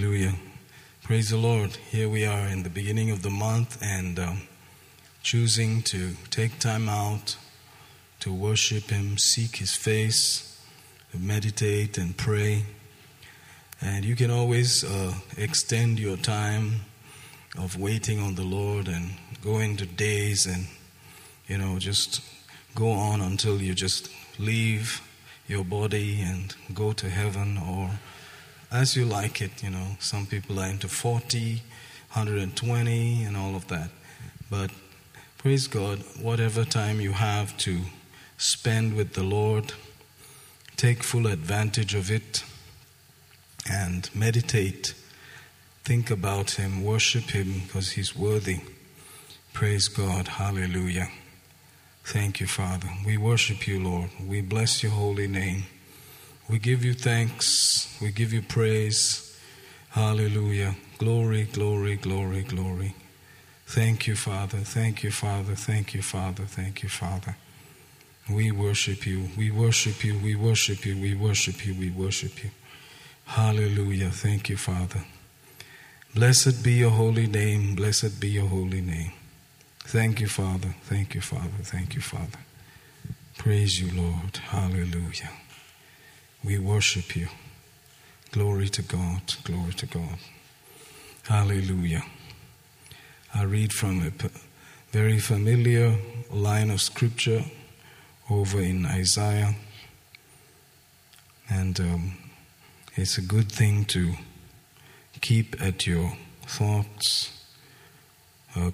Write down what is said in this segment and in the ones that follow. Hallelujah. Praise the Lord. Here we are in the beginning of the month and choosing to take time out to worship Him, seek His face, meditate and pray. And you can always extend your time of waiting on the Lord and go into days and, you know, just go on until you just leave your body and go to heaven or as you like it, you know. Some people are into 40, 120 and all of that. But praise God, whatever time you have to spend with the Lord, take full advantage of it and meditate. Think about Him, worship Him because He's worthy. Praise God. Hallelujah. Thank you, Father. We worship you, Lord. We bless your holy name. We give you thanks. We give you praise. Hallelujah. Glory, glory, glory, glory. Thank you, Father. Thank you, Father. Thank you, Father. Thank you, Father. We worship you. We worship you. We worship you. We worship you. We worship you. Hallelujah. Thank you, Father. Blessed be your holy name. Blessed be your holy name. Thank you, Father. Thank you, Father. Thank you, Father. Praise you, Lord. Hallelujah. We worship you. Glory to God. Glory to God. Hallelujah. I read from a very familiar line of scripture over in Isaiah. And it's a good thing to keep at your thoughts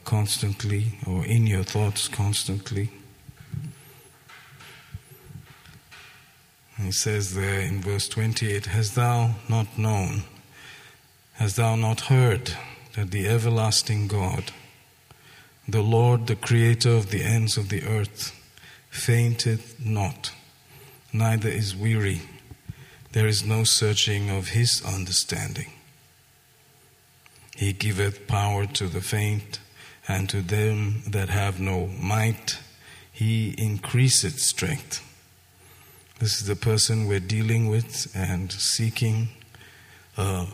constantly, or in your thoughts constantly. He says there in verse 28, "Hast thou not known, hast thou not heard that the everlasting God, the Lord, the creator of the ends of the earth, fainteth not, neither is weary. There is no searching of his understanding. He giveth power to the faint, and to them that have no might, he increaseth strength." This is the person we're dealing with and seeking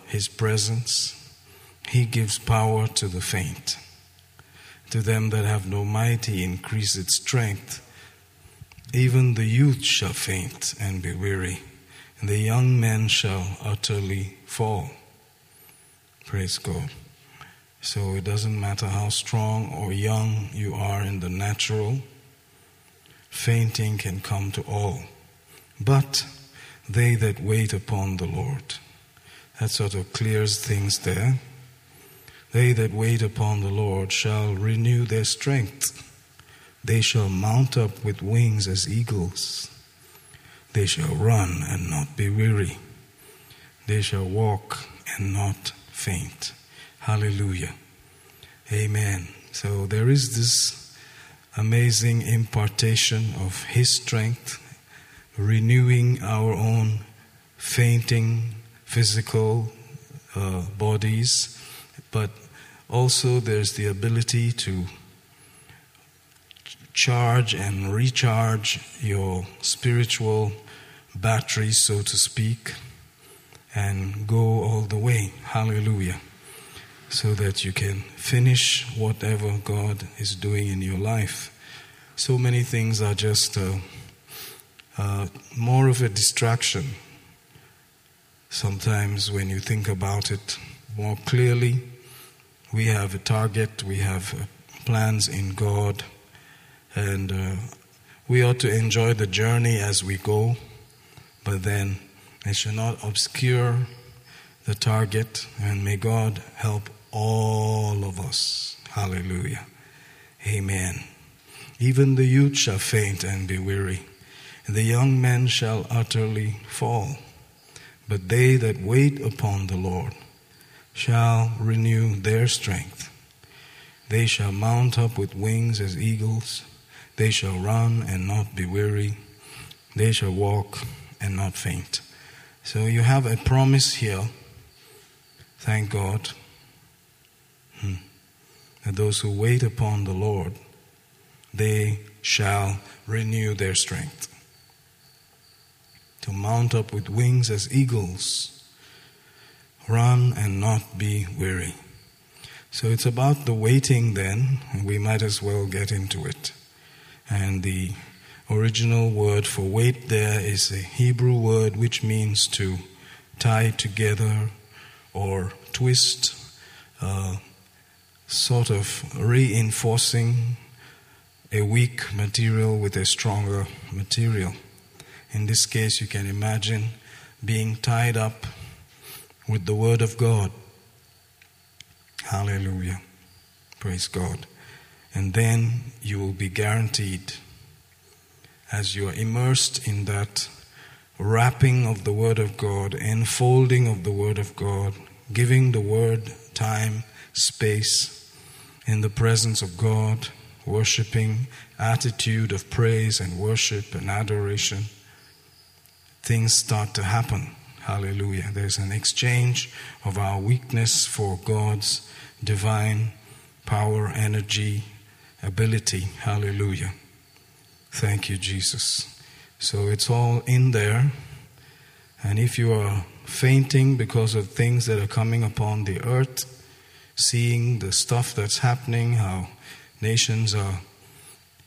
his presence. He gives power to the faint. To them that have no might, he increaseth strength. Even the youth shall faint and be weary, and the young men shall utterly fall. Praise God. So it doesn't matter how strong or young you are in the natural, fainting can come to all. But they that wait upon the Lord, that sort of clears things there. They that wait upon the Lord shall renew their strength. They shall mount up with wings as eagles. They shall run and not be weary. They shall walk and not faint. Hallelujah. Amen. So there is this amazing impartation of His strength, renewing our own fainting physical bodies, but also there's the ability to charge and recharge your spiritual battery, so to speak, and go all the way. Hallelujah. So that you can finish whatever God is doing in your life. So many things are just more of a distraction. Sometimes when you think about it more clearly, we have a target, we have plans in God, and we ought to enjoy the journey as we go, but then it should not obscure the target, and may God help all of us. Hallelujah. Amen. Even the youth shall faint and be weary, and the young men shall utterly fall. But they that wait upon the Lord shall renew their strength. They shall mount up with wings as eagles. They shall run and not be weary. They shall walk and not faint. So you have a promise here, thank God, that those who wait upon the Lord, they shall renew their strength. To mount up with wings as eagles, Run and not be weary. So it's about the waiting then, and we might as well get into it. And the original word for wait there is a Hebrew word which means to tie together or twist, sort of reinforcing a weak material with a stronger material. In this case, you can imagine being tied up with the Word of God. Hallelujah. Praise God. And then you will be guaranteed, as you are immersed in that wrapping of the Word of God, enfolding of the Word of God, giving the Word time, space in the presence of God, worshipping, attitude of praise and worship and adoration, things start to happen. Hallelujah. There's an exchange of our weakness for God's divine power, energy, ability. Hallelujah. Thank you, Jesus. So it's all in there. And if you are fainting because of things that are coming upon the earth, seeing the stuff that's happening, how nations are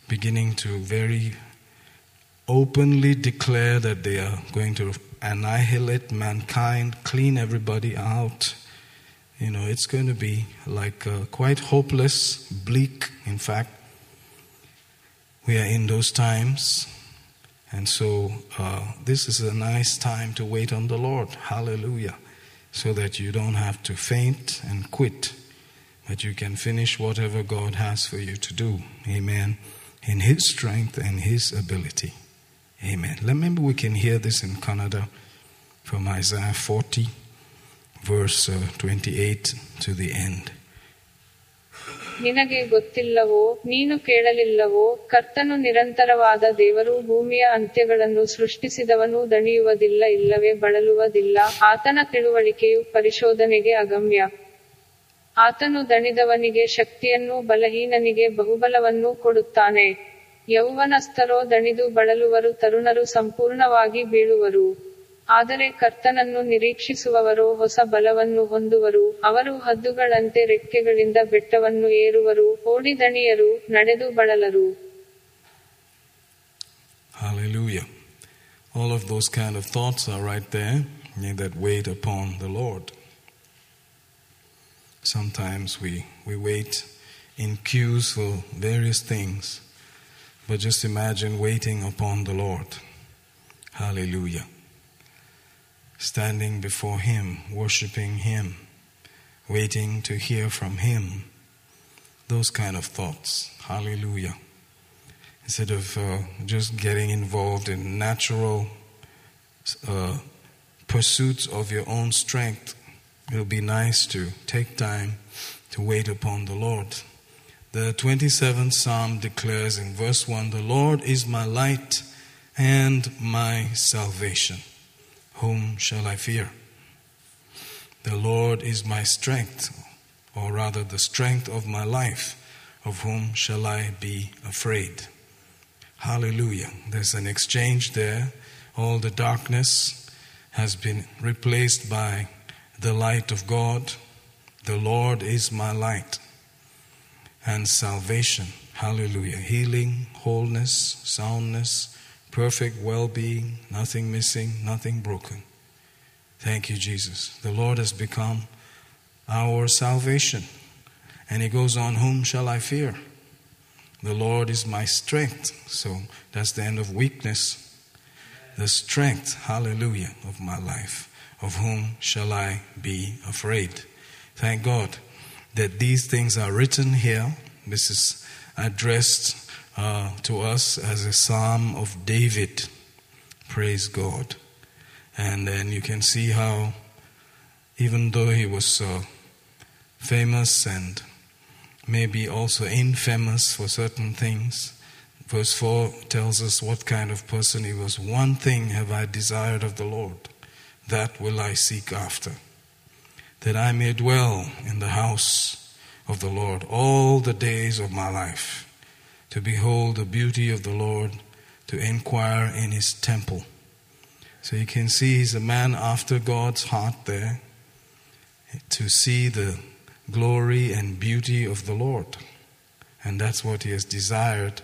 beginning to very openly declare that they are going to annihilate mankind, clean everybody out. You know, it's going to be like quite hopeless, bleak, in fact. We are in those times. And so this is a nice time to wait on the Lord. Hallelujah. So that you don't have to faint and quit, but you can finish whatever God has for you to do. Amen. In His strength and His ability. Amen. Remember, we can hear this in Kannada from Isaiah 40, verse 28 to the end. ನಿನಗೆ ಗೊತ್ತಿಲ್ಲವೋ, ನೀನು ಕೇಳಲಿಲ್ಲವೋ, ಕರ್ತನು ನಿರಂತರವಾದ ದೇವರು, ಭೂಮಿಯ ಅಂತ್ಯಗಳನ್ನು ಸೃಷ್ಟಿಸಿದವನು ದಣಿಯುವುದಿಲ್ಲ ಇಲ್ಲವೇ ಬಳಲುವುದಿಲ್ಲ. ಆತನ ತಿಳುವಳಿಕೆಯು ಪರಿಶೋಧನೆಗೆ ಅಗಮ್ಯ. ಆತನು ದಣಿದವನಿಗೆ ಶಕ್ತಿಯನ್ನು, ಬಲಹೀನನಿಗೆ ಬಹುಬಲವನ್ನು ಕೊಡುತ್ತಾನೆ. ಯೌವನಸ್ಥರೋ ದಣಿದು ಬಳಲುವರು, ತರುಣರು ಸಂಪೂರ್ಣವಾಗಿ ಬೀಳುವರು. ಆದರೆ ಕರ್ತನನ್ನು ನಿರೀಕ್ಷಿಸುವವರು ಹೊಸ ಬಲವನ್ನು ಹೊಂದುವರು. ಅವರು ಹದ್ದುಗಳಂತೆ ರೆಕ್ಕೆಗಳಿಂದ ಬೆಟ್ಟವನ್ನು ಏರುವರು. ಓಡಿ ದಣಿಯರು, ನಡೆದು ಬಳಲರು. Hallelujah. All of those kind of thoughts are right there that wait upon the Lord. Sometimes we wait in queues for various things. But just imagine waiting upon the Lord. Hallelujah. Standing before Him, worshiping Him, waiting to hear from Him. Those kind of thoughts. Hallelujah. Instead of just getting involved in natural pursuits of your own strength, it'll be nice to take time to wait upon the Lord. The 27th Psalm declares in verse 1, "The Lord is my light and my salvation. Whom shall I fear? The Lord is my strength, or rather the strength of my life. Of whom shall I be afraid?" Hallelujah. There's an exchange there. All the darkness has been replaced by the light of God. The Lord is my light and salvation. Hallelujah. Healing, wholeness, soundness, perfect well-being, nothing missing, nothing broken. Thank you, Jesus. The Lord has become our salvation. And He goes on, "Whom shall I fear? The Lord is my strength." So that's the end of weakness. The strength, hallelujah, of my life. Of whom shall I be afraid? Thank God that these things are written here. This is addressed to us as a Psalm of David. Praise God. And then you can see how, even though he was famous and maybe also infamous for certain things, verse 4 tells us what kind of person he was. "One thing have I desired of the Lord, that will I seek after, that I may dwell in the house of the Lord all the days of my life, to behold the beauty of the Lord, to inquire in His temple." So you can see he's a man after God's heart there. to see the glory and beauty of the Lord. And that's what he has desired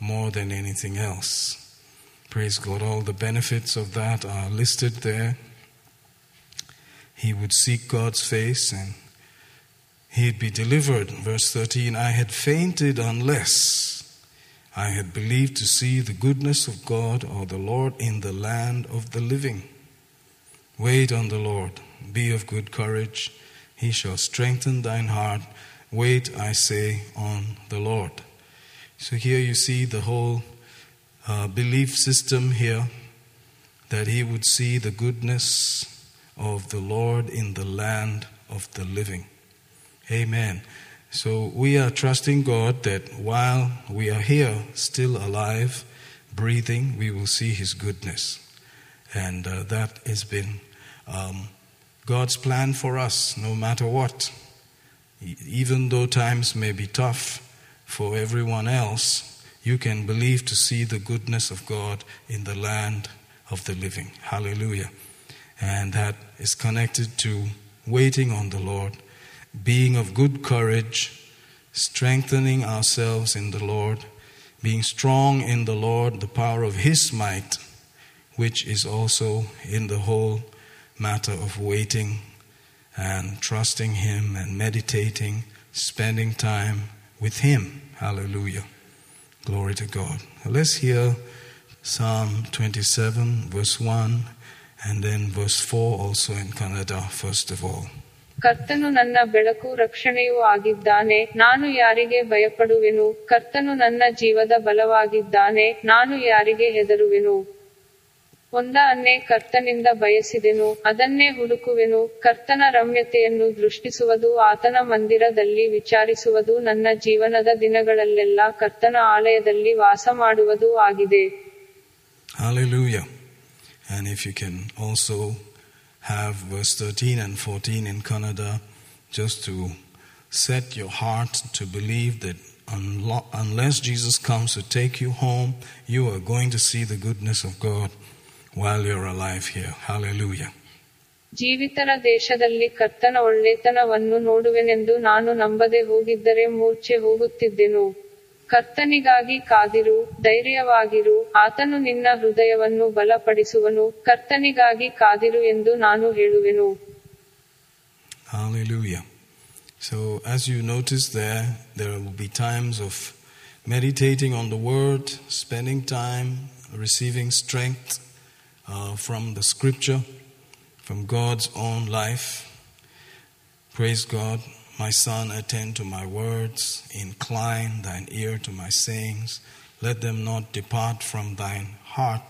more than anything else. Praise God, all the benefits of that are listed there. He would seek God's face and he'd be delivered. Verse 13, I had fainted unless I had believed to see the goodness of God or the Lord in the land of the living. Wait on the Lord, be of good courage, he shall strengthen thine heart. Wait, I say, on the Lord. So here you see the whole belief system here, that he would see the goodness of the Lord in the land of the living. Amen. So we are trusting God that while we are here, still alive, breathing, we will see his goodness. And that has been God's plan for us, no matter what. Even though times may be tough for everyone else, you can believe to see the goodness of God in the land of the living. Hallelujah. And that is connected to waiting on the Lord, being of good courage, strengthening ourselves in the Lord, being strong in the Lord, the power of his might, which is also in the whole matter of waiting and trusting him and meditating, spending time with him. Hallelujah. Glory to God. Let's hear Psalm 27, verse 1. And then verse 4 also in Kannada, first of all. ಕರ್ತನು ನನ್ನ ಬೆಳಕು ರಕ್ಷಣೆಯೂ ಆಗಿದ್ದಾನೆ, ನಾನು ಯಾರಿಗೆ ಭಯಪಡುವೆನು? ಕರ್ತನು ನನ್ನ ಜೀವದ ಬಲವಾಗಿದ್ದಾನೆ, ನಾನು ಯಾರಿಗೆ ಹೆದರುವೆನು? 1 ಕರ್ತನಿಂದ ಬಯಸಿದೆನು, ಅದನ್ನೇ ಹುಡುಕುವೆನು. ಕರ್ತನ ರಮ್ಯತೆಯನ್ನು ದೃಷ್ಟಿಸುವುದು, ಆತನ ಮಂದಿರದಲ್ಲಿ ವಿಚಾರಿಸುವುದು ನನ್ನ ಜೀವನದ ದಿನಗಳಲ್ಲೆಲ್ಲ ಕರ್ತನ ಆಲಯದಲ್ಲಿ ವಾಸ ಮಾಡುವುದು ಆಗಿದೆ. Hallelujah. And if you can also have verse 13 and 14 in Kannada, just to set your heart to believe that unless Jesus comes to take you home, you are going to see the goodness of God while you're alive here. Hallelujah. ಜೀವಿತರ ದೇಶದಲ್ಲಿ ಕರ್ತನ ಒಳ್ಳೆತನವನ್ನು ನೋಡುವೆನೆಂದು ನಾನು ನಂಬದೆ ಹೋಗಿದ್ದರೆ ಮೂರ್ಛೆ ಹೋಗುತ್ತಿದ್ದೆನು. ಕರ್ತನಿಗಾಗಿ ಕಾದಿರು, ಧೈರ್ಯವಾಗಿರು, ಆತನು ನಿನ್ನ ಹೃದಯವನ್ನು ಬಲಪಡಿಸುವನು. ಕರ್ತನಿಗಾಗಿ ಕಾದಿರು ಎಂದು ನಾನು ಹೇಳುವೆನು. Hallelujah. So as you notice there will be times of meditating on the word, spending time, receiving strength from the scripture, from God's own life. Praise God. My son, attend to my words, incline thine ear to my sayings, let them not depart from thine heart,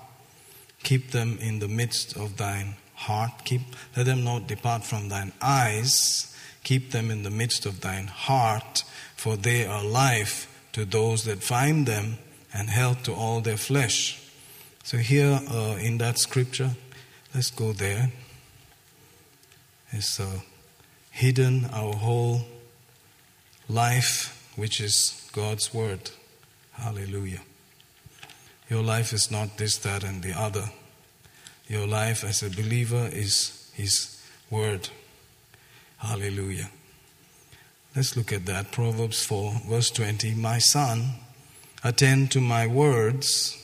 keep them in the midst of thine heart, let them not depart from thine eyes, keep them in the midst of thine heart, for they are life to those that find them and health to all their flesh. So here in that scripture, let's go there. It's hidden our whole life, which is God's word. Hallelujah. Your life is not this, that, and the other. Your life as a believer is his word. Hallelujah. Let's look at that. Proverbs 4, verse 20. My son, attend to my words,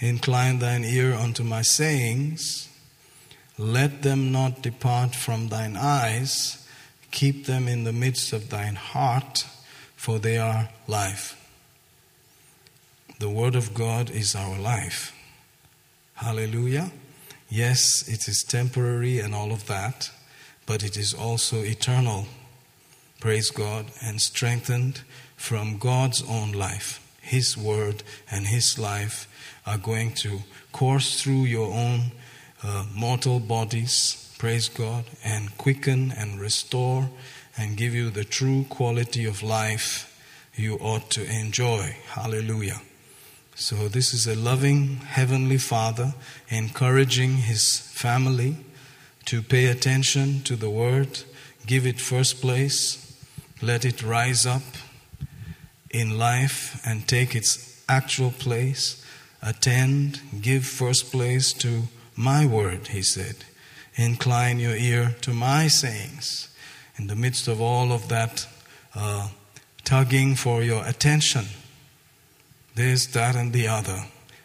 incline thine ear unto my sayings, let them not depart from thine eyes, keep them in the midst of thine heart, for they are life. The word of God is our life. Hallelujah. Yes, it is temporary and all of that, but it is also eternal. Praise God, and strengthened from God's own life. His word and his life are going to course through your own mortal bodies. Praise God, and quicken and restore and give you the true quality of life you ought to enjoy. Hallelujah. So this is a loving Heavenly Father encouraging his family to pay attention to the word, give it first place, let it rise up in life and take its actual place. Attend, give first place to my word, he said. incline your ear to my sayings. In the midst of all of that tugging for your attention, this, that, and the other,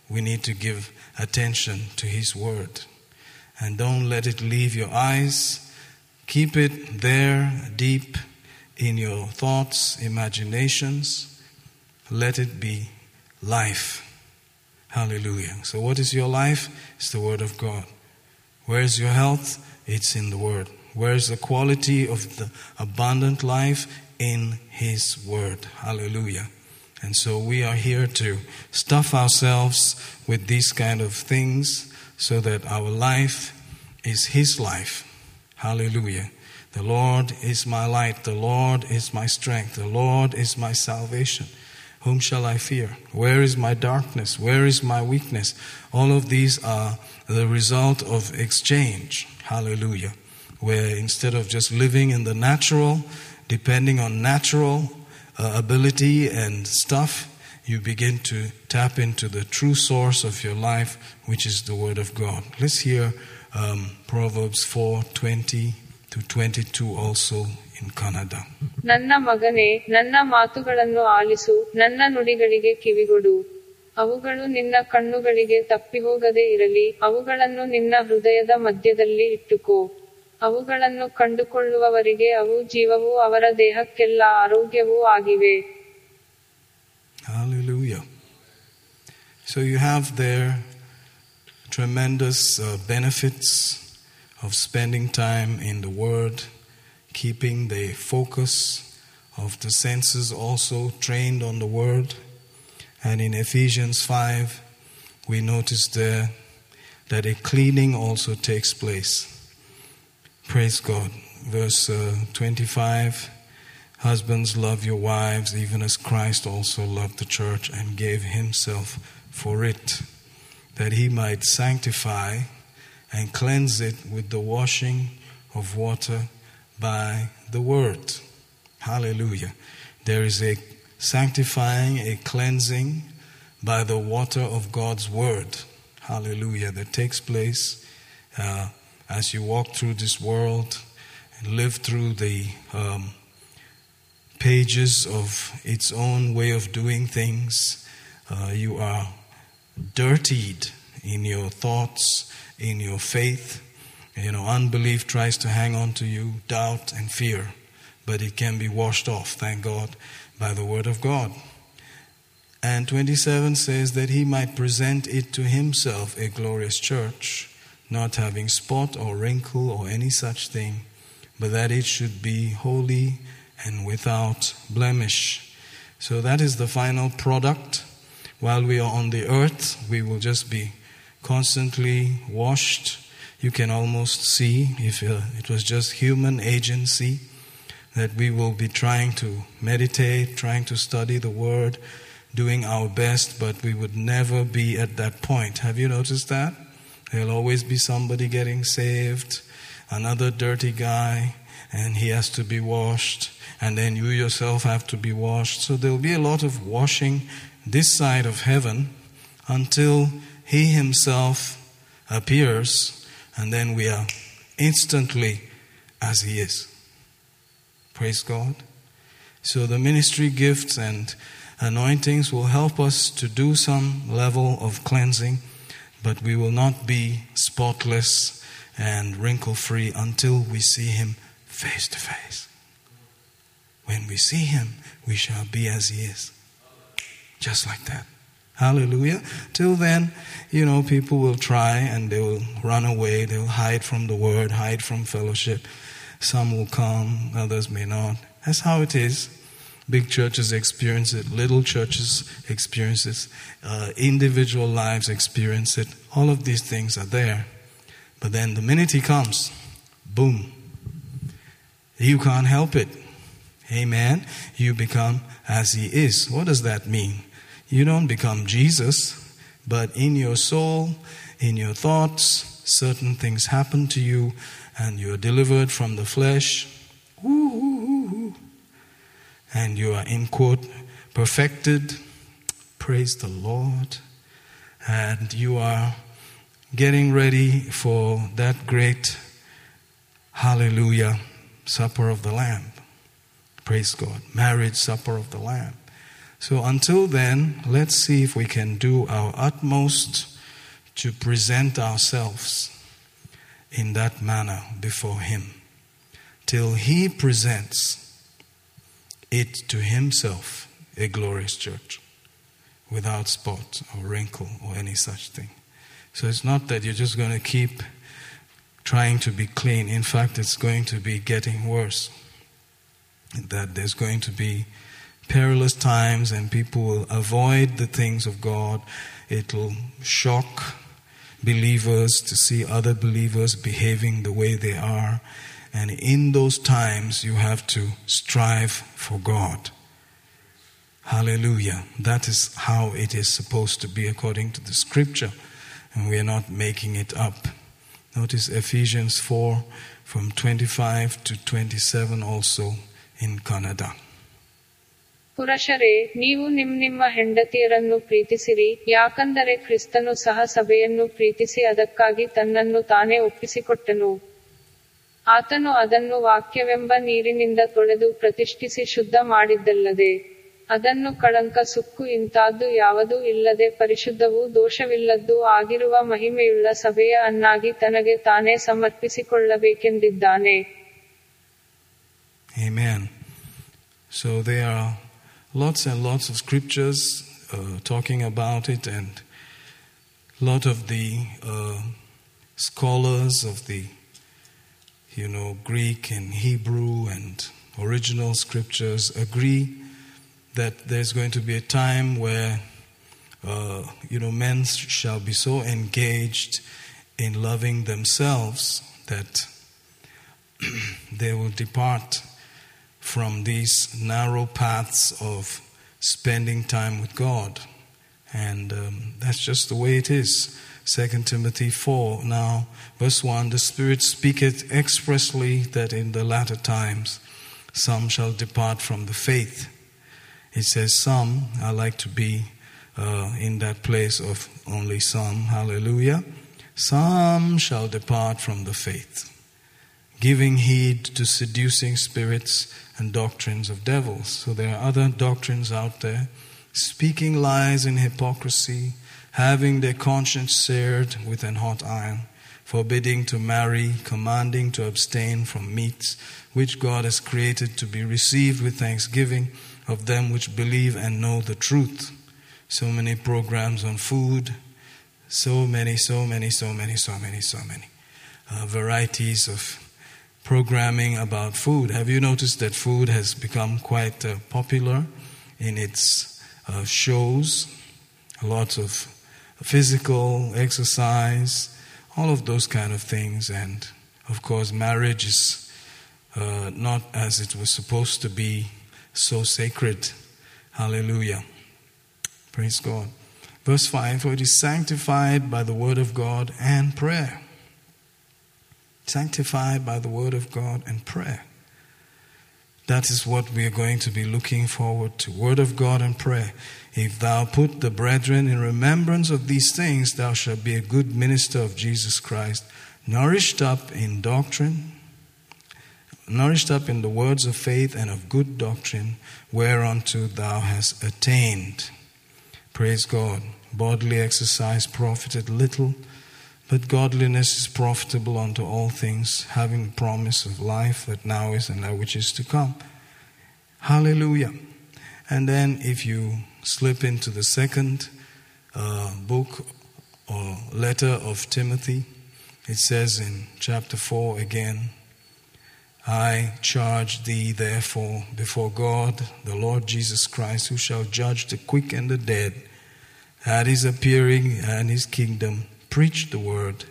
we need to give attention to His Word. And don't let it leave your eyes. Keep it there, deep in your thoughts, imaginations. Let it be life. Hallelujah. So what is your life? It's the Word of God. Where is your health? It's in the Word. Where is the quality of the abundant life? In His Word. Hallelujah. And so we are here to stuff ourselves with these kind of things so that our life is His life. Hallelujah. The Lord is my light. The Lord is my strength. The Lord is my salvation. Whom shall I fear? Where is my darkness? Where is my weakness? All of these are the result of exchange. Hallelujah. Where instead of just living in the natural, depending on natural ability and stuff, you begin to tap into the true source of your life, which is the Word of God. Let's hear Proverbs 4:20 to 22 also in Kannada. ನನ್ನ ಮಗನೇ, ನನ್ನ ಮಾತುಗಳನ್ನು ಆಲಿಸು, ನನ್ನ ನುಡಿಗಳಿಗೆ ಕಿವಿಗೊಡು. ಅವುಗಳು ನಿನ್ನ ಕಣ್ಣುಗಳಿಗೆ ತಪ್ಪಿಹೋಗದೆ ಇರಲಿ. ಅವುಗಳನ್ನು ನಿನ್ನ ಹೃದಯದ ಮಧ್ಯದಲ್ಲಿ ಇಟ್ಟುಕೋ. ಅವುಗಳನ್ನು ಕಂಡುಕೊಳ್ಳುವವರಿಗೆ ಅವು ಜೀವವೂ ಅವರ ದೇಹಕ್ಕೆಲ್ಲ ಆರೋಗ್ಯವೂ ಆಗಿವೆ. Hallelujah. So you have there tremendous benefits of spending time in the Word, keeping the focus of the senses also trained on the Word. And in Ephesians 5, we notice there that a cleaning also takes place. Praise God. Verse 25, husbands, love your wives, even as Christ also loved the church and gave himself for it, that he might sanctify and cleanse it with the washing of water by the word. Hallelujah. There is a sanctifying, a cleansing by the water of God's word. Hallelujah. That takes place as you walk through this world and live through the pages of its own way of doing things, you are dirtied in your thoughts, in your faith. You know, unbelief tries to hang on to you, doubt and fear, but it can be washed off, thank God, by the Word of God. And 27 says that he might present it to himself, a glorious church, not having spot or wrinkle or any such thing, but that it should be holy and without blemish. So that is the final product. While we are on the earth, we will just be constantly washed. You can almost see, if it was just human agency, that we will be trying to meditate, trying to study the Word, doing our best, but we would never be at that point. Have you noticed that? There'll always be somebody getting saved, another dirty guy, and he has to be washed, and then you yourself have to be washed. So there'll be a lot of washing this side of heaven until he himself appears, and then we are instantly as he is. Praise God. So the ministry gifts and anointings will help us to do some level of cleansing, but we will not be spotless and wrinkle-free until we see Him face to face. When we see Him, we shall be as He is. Just like that. Hallelujah. Till then, you know, people will try and they will run away. They'll hide from the Word, hide from fellowship. Some will come, others may not. That's how it is. Big churches experience it. Little churches experience it. Individual lives experience it. All of these things are there. But then the minute He comes, boom. You can't help it. Amen. You become as He is. What does that mean? You don't become Jesus, but in your soul, in your thoughts, certain things happen to you and you're delivered from the flesh. Woo-hoo-hoo-hoo. And you are, in quote, perfected. Praise the Lord. And you are getting ready for that great Hallelujah. Supper of the Lamb. Praise God. Marriage supper of the Lamb. So until then, let's see if we can do our utmost to present ourselves in that manner before Him, till He presents it to Himself, a glorious church, without spot or wrinkle or any such thing. So it's not that you're just going to keep trying to be clean. In fact, it's going to be getting worse. That there's going to be perilous times and people will avoid the things of God. It'll shock believers to see other believers behaving the way they are. And in those times, you have to strive for God. Hallelujah. That is how it is supposed to be according to the Scripture. And we are not making it up. Notice Ephesians 4 from 25 to 27 also in Kannada. ಪುರುಷರೇ, ನೀವು ನಿಮ್ಮ ಹೆಂಡತಿಯರನ್ನು ಪ್ರೀತಿಸಿರಿ, ಯಾಕಂದರೆ ಕ್ರಿಸ್ತನು ಸಹ ಸಭೆಯನ್ನು ಪ್ರೀತಿಸಿ ಅದಕ್ಕಾಗಿ ತನ್ನನ್ನು ತಾನೇ ಒಪ್ಪಿಸಿಕೊಟ್ಟನು. ಆತನು ಅದನ್ನು ವಾಕ್ಯವೆಂಬ ನೀರಿನಿಂದ ತೊಳೆದು ಪ್ರತಿಷ್ಠಿಸಿ ಶುದ್ಧ ಮಾಡಿದ್ದಲ್ಲದೆ ಅದನ್ನು ಕಳಂಕ, ಸುಕ್ಕು ಇಂತಾದ್ದು ಯಾವುದೂ ಇಲ್ಲದೆ ಪರಿಶುದ್ಧವೂ ದೋಷವಿಲ್ಲದ್ದೂ ಆಗಿರುವ ಮಹಿಮೆಯುಳ್ಳ ಸಭೆಯ ಅನ್ನಾಗಿ ತನಗೆ ತಾನೇ ಸಮರ್ಪಿಸಿಕೊಳ್ಳಬೇಕೆಂದಿದ್ದಾನೆ. Amen. So there are lots and lots of scriptures talking about it, and a lot of the scholars of the Greek and Hebrew and original scriptures agree that there's going to be a time where, men shall be so engaged in loving themselves that they will depart from these narrow paths of spending time with God. And that's just the way it is. 2 Timothy 4, now, verse 1, the Spirit speaketh expressly that in the latter times some shall depart from the faith. It says some. I like to be in that place of only some. Hallelujah. Some shall depart from the faith, giving heed to seducing spirits and doctrines of devils. So there are other doctrines out there, speaking lies in hypocrisy, having their conscience seared with an hot iron, forbidding to marry, commanding to abstain from meats, which God has created to be received with thanksgiving, of them which believe and know the truth. So many programs on food, so many varieties of programming about food. Have you noticed that food has become quite popular in its shows? Lots of physical exercise, all of those kind of things. And of course, marriage is not as it was supposed to be. So sacred. Hallelujah. Praise God. Verse 5, for it is sanctified by the word of God and prayer. Sanctified by the word of God and prayer. That is what we are going to be looking forward to. Word of God and prayer. If thou put the brethren in remembrance of these things, thou shalt be a good minister of Jesus Christ, nourished up in doctrine, nourished up in the words of faith and of good doctrine, whereunto thou hast attained. Praise God. Bodily exercise profited little, but godliness is profitable unto all things, having promise of life that now is and that which is to come. Hallelujah. And then if you slip into the second book or letter of Timothy, it says in chapter 4 again, I charge thee therefore before God, the Lord Jesus Christ, who shall judge the quick and the dead, at his appearing and his kingdom, preach the word,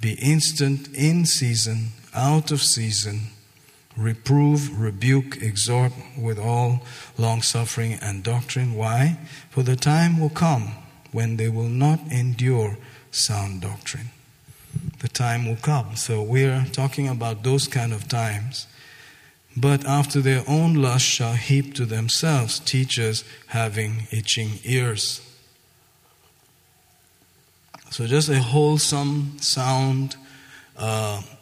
be instant in season, out of season, reprove, rebuke, exhort with all longsuffering and doctrine. Why? For the time will come when they will not endure sound doctrine. The time will come. So we're talking about those kind of times. But after their own lust shall heap to themselves teachers having itching ears. So just a wholesome, sound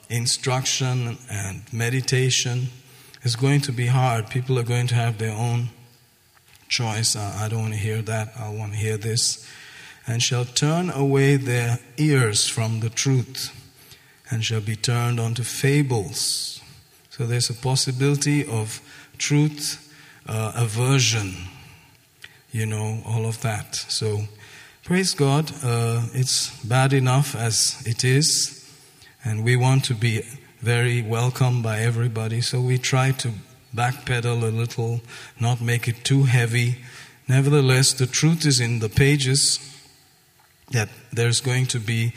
instruction and meditation, it's going to be hard. People are going to have their own choice. I don't want to hear that. I want to hear this. And shall turn away their ears from the truth, and shall be turned unto fables. So there's a possibility of truth aversion, all of that. So praise God, it's bad enough as it is, and we want to be very welcomed by everybody, so we try to backpedal a little, not make it too heavy. Nevertheless, the truth is in the pages that there's going to be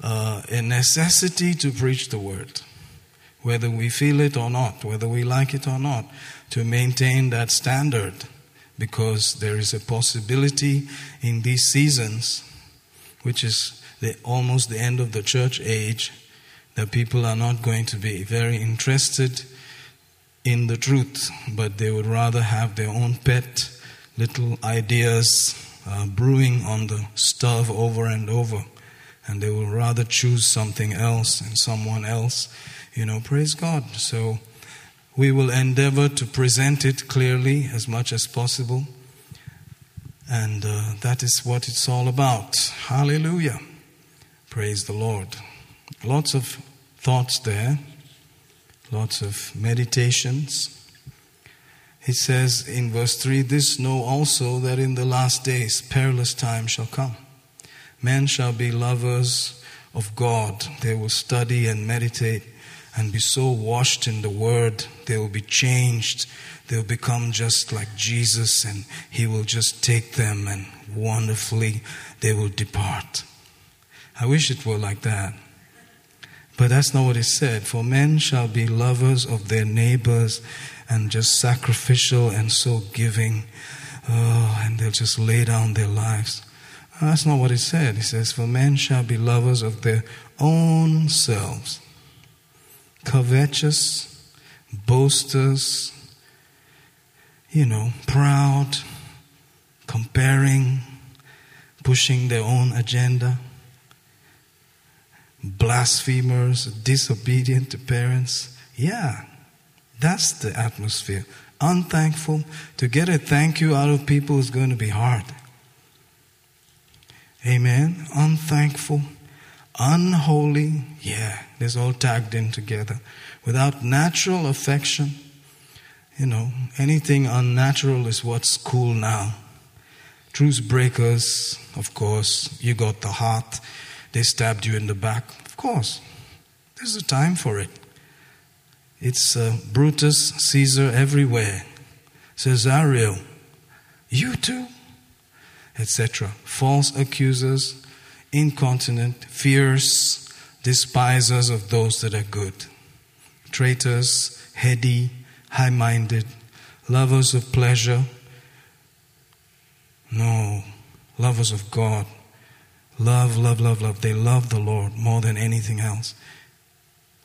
a necessity to preach the word, whether we feel it or not, whether we like it or not, to maintain that standard, because there is a possibility in these seasons, which is almost the end of the church age, that people are not going to be very interested in the truth, but they would rather have their own pet little ideas brewing on the stove over and over, and they will rather choose something else and someone else. Praise God. So we will endeavor to present it clearly as much as possible. And that is what it's all about. Hallelujah. Praise the Lord. Lots of thoughts there. Lots of meditations. It says in verse 3, "This know also, that in the last days perilous time shall come. Men shall be lovers of God. They will study and meditate and be so washed in the word. They will be changed. They will become just like Jesus, and he will just take them, and wonderfully they will depart." I wish it were like that. But that's not what it said. "For men shall be lovers of their neighbors, and just sacrificial and so giving. And they'll just lay down their lives." That's not what it said. It says, "For men shall be lovers of their own selves, covetous, boasters, proud, comparing, pushing their own agenda, blasphemers, disobedient to parents." Yeah, that's the atmosphere. Unthankful. To get a thank you out of people is going to be hard. Amen. Unthankful. Unholy. Yeah, it's all tagged in together. Without natural affection. Anything unnatural is what's cool now. Truth breakers, of course. You got the heart. They stabbed you in the back. Of course. There's a time for it. It's Brutus, Caesar everywhere. Cesario. You too. Etc. False accusers, incontinent, fierce, despisers of those that are good, traitors, heady, high-minded, lovers of pleasure. No, lovers of God. Love, love, love, love. They love the Lord more than anything else.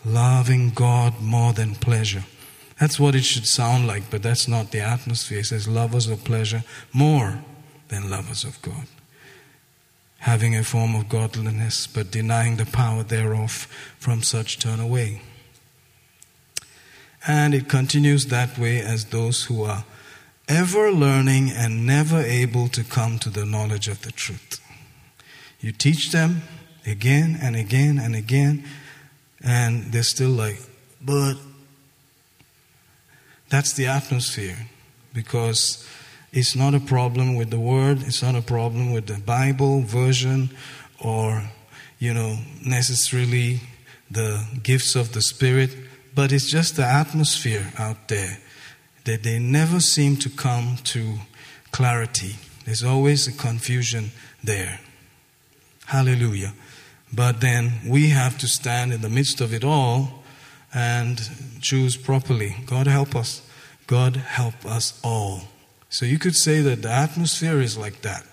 Loving God more than pleasure. That's what it should sound like, but that's not the atmosphere. It says lovers of pleasure more than lovers of God, having a form of godliness, but denying the power thereof, from such turn away. And it continues that way, as those who are ever learning and never able to come to the knowledge of the truth. You teach them again and again and again, and they're still like, but that's the atmosphere, because it's not a problem with the word. It's not a problem with the Bible version or, necessarily the gifts of the Spirit. But it's just the atmosphere out there that they never seem to come to clarity. There's always a confusion there. Hallelujah. But then we have to stand in the midst of it all and choose properly. God help us. God help us all. So you could say that the atmosphere is like that.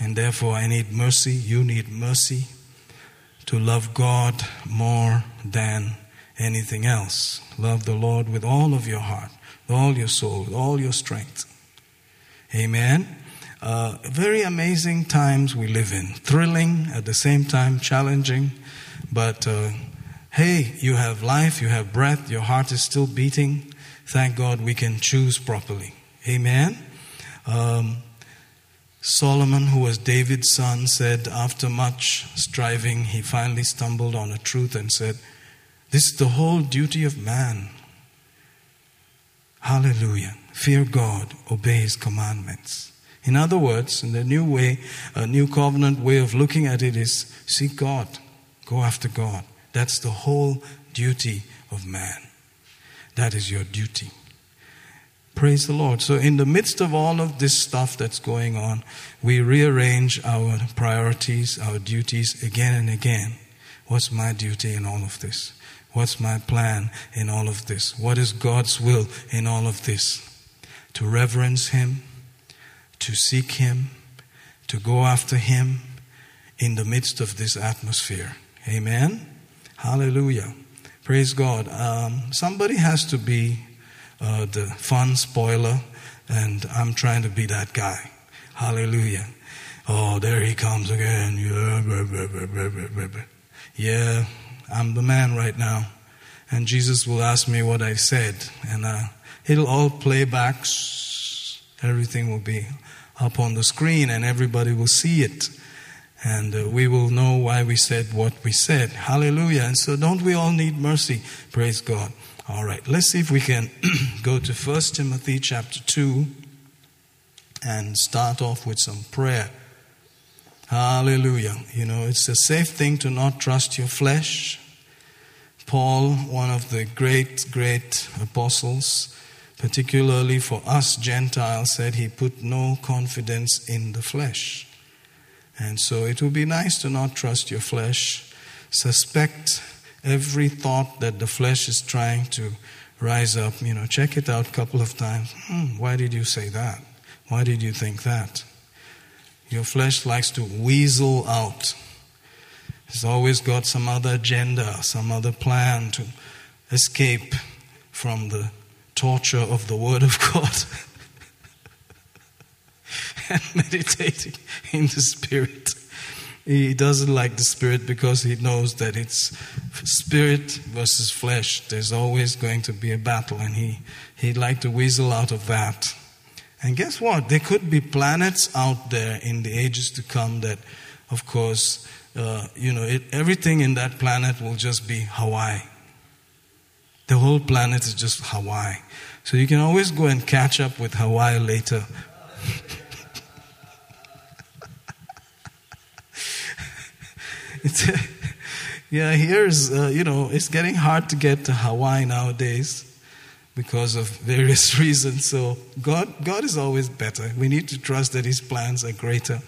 And therefore I need mercy, you need mercy, to love God more than anything else. Love the Lord with all of your heart, with all your soul, with all your strength. Amen. Very amazing times we live in. Thrilling, at the same time challenging, but Hey, you have life, you have breath, your heart is still beating. Thank God we can choose properly. Amen. Solomon, who was David's son, said, after much striving, he finally stumbled on a truth and said, this is the whole duty of man. Hallelujah. Fear God, obey His commandments. In other words, in the new way, a new covenant way of looking at it is seek God, go after God. That's the whole duty of man. That is your duty. Praise the Lord. So in the midst of all of this stuff that's going on, we rearrange our priorities, our duties again and again. What's my duty in all of this? What's my plan in all of this? What is God's will in all of this? To reverence Him, to seek Him, to go after Him in the midst of this atmosphere. Amen? Hallelujah. Praise God. Somebody has to be the fun spoiler, and I'm trying to be that guy. Hallelujah. Oh, there he comes again. Yeah, I'm the man right now. And Jesus will ask me what I said. And it'll all play back. Everything will be up on the screen and everybody will see it. And we will know why we said what we said. Hallelujah. And so don't we all need mercy? Praise God. All right. Let's see if we can go to 1 Timothy chapter 2 and start off with some prayer. Hallelujah. You know, it's a safe thing to not trust your flesh. Paul, one of the great apostles, particularly for us Gentiles, said he put no confidence in the flesh. And so it would be nice to not trust your flesh. Suspect every thought that the flesh is trying to rise up. You know, check it out a couple of times. Why did you say that? Why did you think that? Your flesh likes to weasel out. It's always got some other agenda, some other plan to escape from the torture of the Word of God. And meditating in the Spirit. He doesn't like the Spirit because he knows that it's Spirit versus flesh. There's always going to be a battle, and he'd like to weasel out of that. And guess what? There could be planets out there in the ages to come that, of course, everything in that planet will just be Hawaii. The whole planet is just Hawaii. So you can always go and catch up with Hawaii later. It's getting hard to get to Hawaii nowadays because of various reasons. So God is always better. We need to trust that His plans are greater.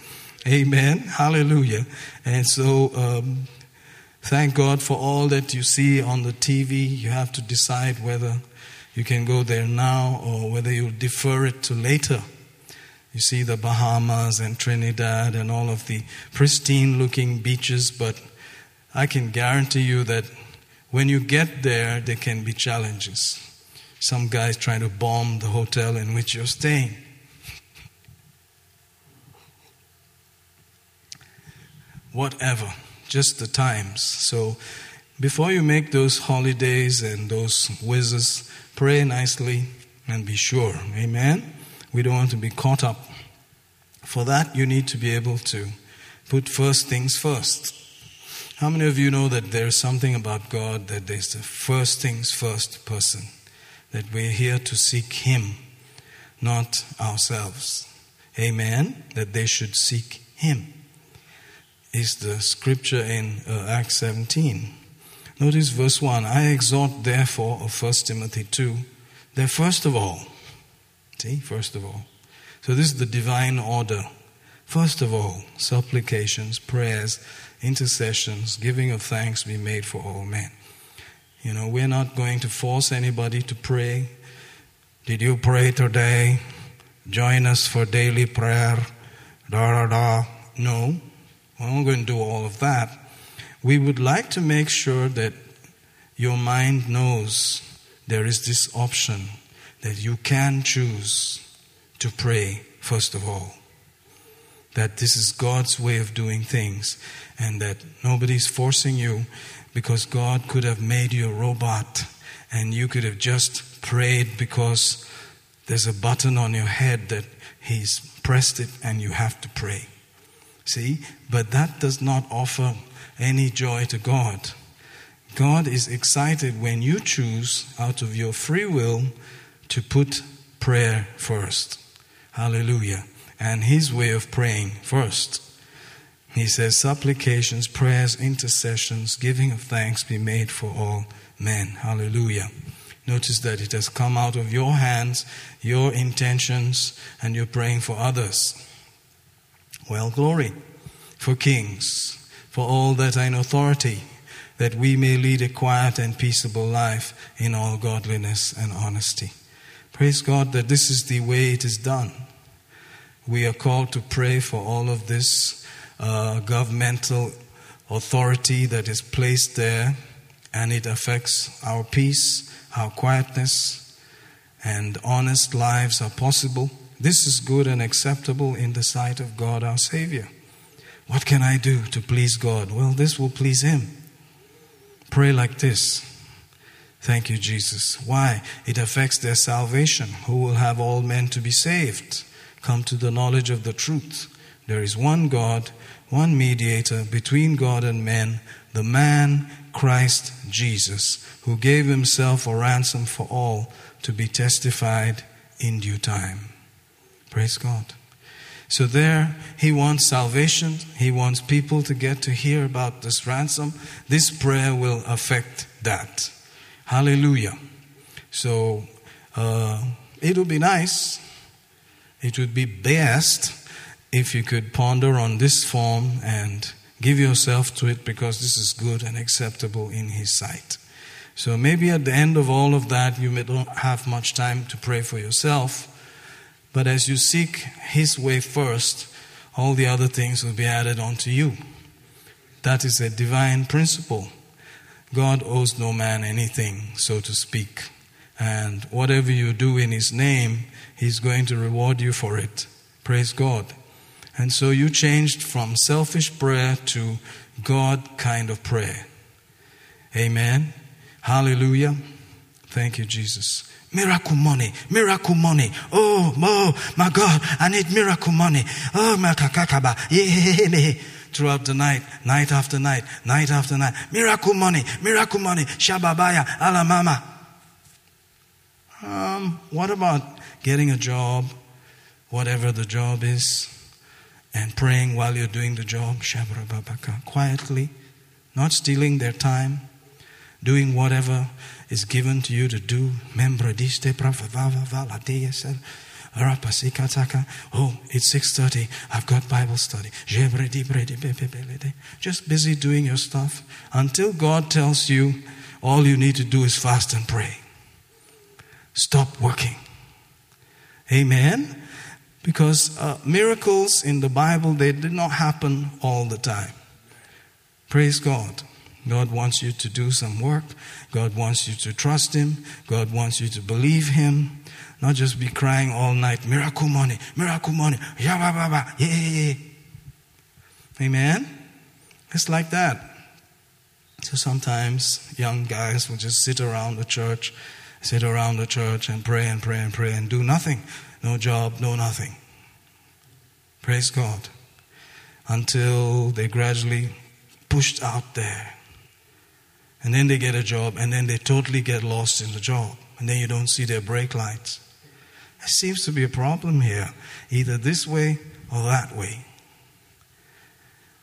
Amen. Hallelujah. And so thank God for all that you see on the TV. You have to decide whether you can go there now or whether you'll defer it to later. You see the Bahamas and Trinidad and all of the pristine-looking beaches, but I can guarantee you that when you get there, there can be challenges. Some guy's trying to bomb the hotel in which you're staying. Whatever, just the times. So before you make those holidays and those whizzes, pray nicely and be sure. Amen? We don't want to be caught up. For that, you need to be able to put first things first. How many of you know that there's something about God that there's the first things first person? That we're here to seek Him, not ourselves. Amen? That they should seek Him. Is the scripture in Acts 17. Notice verse 1. I exhort therefore, of 1 Timothy 2, that first of all, so this is the divine order. First of all, supplications, prayers, intercessions, giving of thanks be made for all men. You know, we're not going to force anybody to pray. Did you pray today? Join us for daily prayer. No, we're not going to do all of that. We would like to make sure that your mind knows there is this option that you can choose to pray first of all. that this is God's way of doing things and that nobody's forcing you, because God could have made you a robot and you could have just prayed because there's a button on your head that He's pressed it and you have to pray. See? But that does not offer any joy to God. God is excited when you choose out of your free will to put prayer first. Hallelujah. And His way of praying first. He says, supplications, prayers, intercessions, giving of thanks be made for all men. Hallelujah. Notice that it has come out of your hands, your intentions, and you're praying for others. Well, glory for kings, for all that are in authority, that we may lead a quiet and peaceable life in all godliness and honesty. Praise God that this is the way it is done. We are called to pray for all of this governmental authority that is placed there, and it affects our peace, our quietness, and honest lives are possible. This is good and acceptable in the sight of God our Savior. What can I do to please God? Well, this will please Him. Pray like this. Thank you, Jesus. Why? It affects their salvation. Who will have all men to be saved? Come to the knowledge of the truth. There is one God, one mediator between God and men, the man Christ Jesus, who gave Himself a ransom for all, to be testified in due time. Praise God. So there, He wants salvation. He wants people to get to hear about this ransom. This prayer will affect that. Hallelujah. So, it would be nice, it would be best if you could ponder on this form and give yourself to it, because this is good and acceptable in His sight. So maybe at the end of all of that, you may not have much time to pray for yourself. But as you seek His way first, all the other things will be added onto you. That is a divine principle. God owes no man anything, so to speak. And whatever you do in His name, He's going to reward you for it. Praise God. And so you changed from selfish prayer to God kind of prayer. Amen. Hallelujah. Thank you, Jesus. Miracle money, miracle money. Oh, my God, I need miracle money. Oh, my kakakaba. Throughout the night, night after night, night after night. Miracle money, miracle money. Shababaya, ala mama. What about getting a job, whatever the job is, and praying while you're doing the job? Shabrababaka. Quietly, not stealing their time, doing whatever is given to you to do. Oh, it's 6:30. I've got Bible study. Just busy doing your stuff until God tells you all you need to do is fast and pray. Stop working. Amen? Because miracles in the Bible, they did not happen all the time. Praise God. God wants you to do some work. God wants you to trust Him. God wants you to believe Him. Not just be crying all night, miracle money, miracle money. Yeah. Amen? It's like that. So sometimes young guys will just sit around the church and pray and pray and pray and do nothing. No job, no nothing. Praise God. Until they gradually pushed out there. And then they get a job, and then they totally get lost in the job. And then you don't see their brake lights. There seems to be a problem here. Either this way or that way.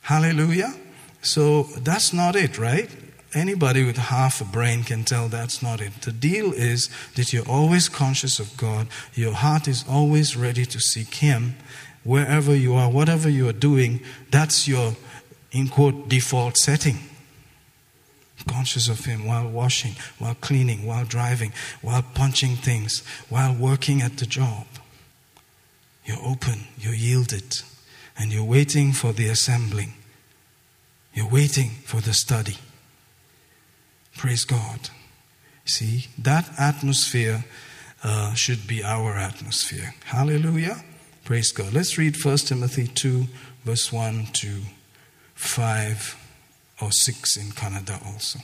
Hallelujah. So that's not it, right? Anybody with half a brain can tell that's not it. The deal is that you're always conscious of God. Your heart is always ready to seek Him. Wherever you are, whatever you are doing, that's your, in quote, default setting. Conscious of Him while washing, while cleaning, while driving, while punching things, while working at the job. You're open, you're yielded, and you're waiting for the assembling. You're waiting for the study. Praise God. See, that atmosphere should be our atmosphere. Hallelujah. Praise God. Let's read 1 Timothy 2, verse 1 to 5 or 6 in Kannada also.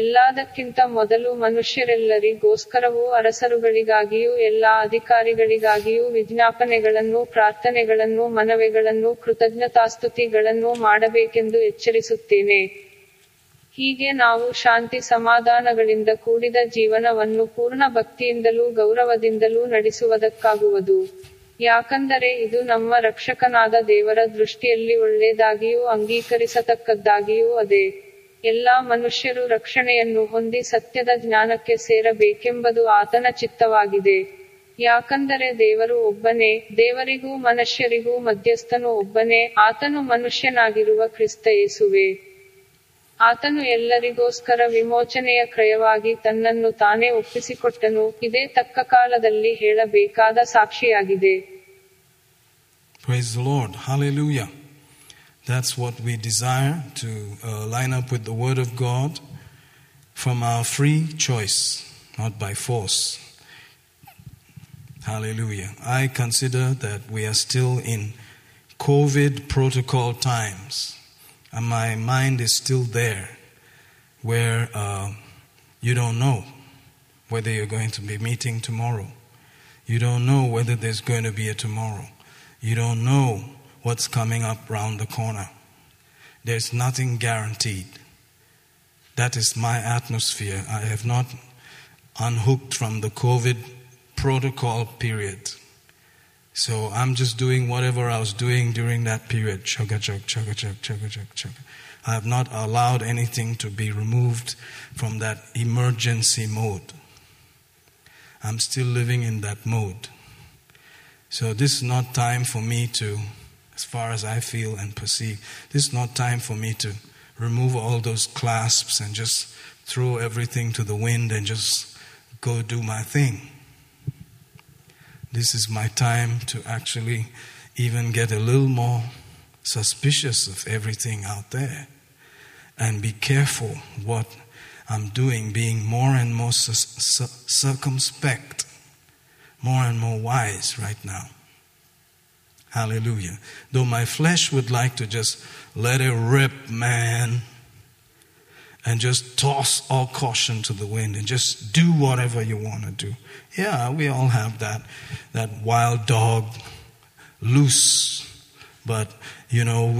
ಎಲ್ಲದಕ್ಕಿಂತ ಮೊದಲು ಮನುಷ್ಯರೆಲ್ಲರಿಗೋಸ್ಕರವೂ ಅರಸರುಗಳಿಗಾಗಿಯೂ ಎಲ್ಲ ಅಧಿಕಾರಿಗಳಿಗಾಗಿಯೂ ವಿಜ್ಞಾಪನೆಗಳನ್ನು, ಪ್ರಾರ್ಥನೆಗಳನ್ನು, ಮನವಿಗಳನ್ನು, ಕೃತಜ್ಞತಾಸ್ತುತಿಗಳನ್ನು ಮಾಡಬೇಕೆಂದು ಎಚ್ಚರಿಸುತ್ತೇನೆ. ಹೀಗೆ ನಾವು ಶಾಂತಿ ಸಮಾಧಾನಗಳಿಂದ ಕೂಡಿದ ಜೀವನವನ್ನು ಪೂರ್ಣ ಭಕ್ತಿಯಿಂದಲೂ ಗೌರವದಿಂದಲೂ ನಡೆಸುವುದಕ್ಕಾಗುವುದು. ಯಾಕಂದರೆ ಇದು ನಮ್ಮ ರಕ್ಷಕನಾದ ದೇವರ ದೃಷ್ಟಿಯಲ್ಲಿ ಒಳ್ಳೆಯದಾಗಿಯೂ ಅಂಗೀಕರಿಸತಕ್ಕದ್ದಾಗಿಯೂ ಅದೇ. ಎಲ್ಲಾ ಮನುಷ್ಯರು ರಕ್ಷಣೆಯನ್ನು ಹೊಂದಿ ಸತ್ಯದ ಜ್ಞಾನಕ್ಕೆ ಸೇರಬೇಕೆಂಬುದು ಆತನ ಚಿತ್ತವಾಗಿದೆ. ಯಾಕಂದರೆ ದೇವರು ಒಬ್ಬನೇ, ದೇವರಿಗೂ ಮನುಷ್ಯರಿಗೂ ಮಧ್ಯಸ್ಥನು ಒಬ್ಬನೇ, ಆತನು ಮನುಷ್ಯನಾಗಿರುವ ಕ್ರಿಸ್ತ ಯೇಸುವೇ. ಆತನು ಎಲ್ಲರಿಗೋಸ್ಕರ ವಿಮೋಚನೆಯ ಕ್ರಯವಾಗಿ ತನ್ನನ್ನು ತಾನೇ ಒಪ್ಪಿಸಿಕೊಟ್ಟನು. ಇದೇ ತಕ್ಕ ಕಾಲದಲ್ಲಿ ಹೇಳಬೇಕಾದ ಸಾಕ್ಷಿಯಾಗಿದೆ. Praise the Lord. Hallelujah. That's what we desire, to line up with the Word of God from our free choice, not by force. Hallelujah. I consider that we are still in COVID protocol times, and my mind is still there where you don't know whether you're going to be meeting tomorrow. You don't know whether there's going to be a tomorrow. You don't know what's coming up round the corner. There's nothing guaranteed. That is my atmosphere. I have not unhooked from the COVID protocol period. So I'm just doing whatever I was doing during that period. Chugga chug, chugga chug, chugga chug, chugga. I have not allowed anything to be removed from that emergency mode. I'm still living in that mode. So this is not time for me to, as far as I feel and perceive, this is not time for me to remove all those clasps and just throw everything to the wind and just go do my thing. This is my time to actually even get a little more suspicious of everything out there and be careful what I'm doing, being more and more circumspect, more and more wise right now. Hallelujah. Though my flesh would like to just let it rip, man, and just toss all caution to the wind and just do whatever you want to do. Yeah, we all have that wild dog loose. But,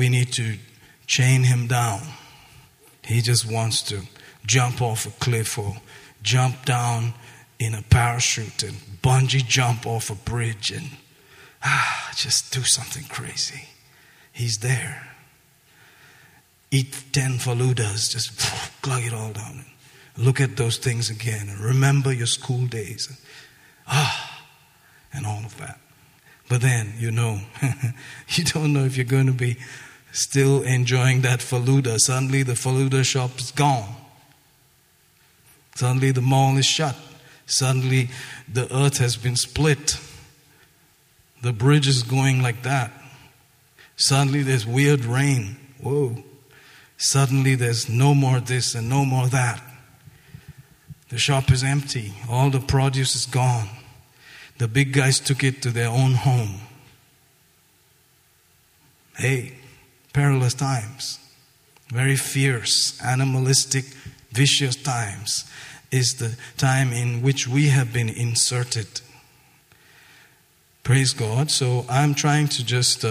we need to chain him down. He just wants to jump off a cliff or jump down in a parachute and bungee jump off a bridge and just do something crazy. He's there. Eat 10 faludas, just glug it all down. Look at those things again and remember your school days. And all of that. But then, you don't know if you're going to be still enjoying that faluda. Suddenly the faluda shop is gone. Suddenly the mall is shut. Suddenly the earth has been split. The bridge is going like that. Suddenly there's weird rain. Whoa. Suddenly there's no more this and no more that. The shop is empty. All the produce is gone. The big guys took it to their own home. Hey, perilous times. Very fierce, animalistic, vicious times is the time in which we have been inserted. Praise God. So I'm trying to just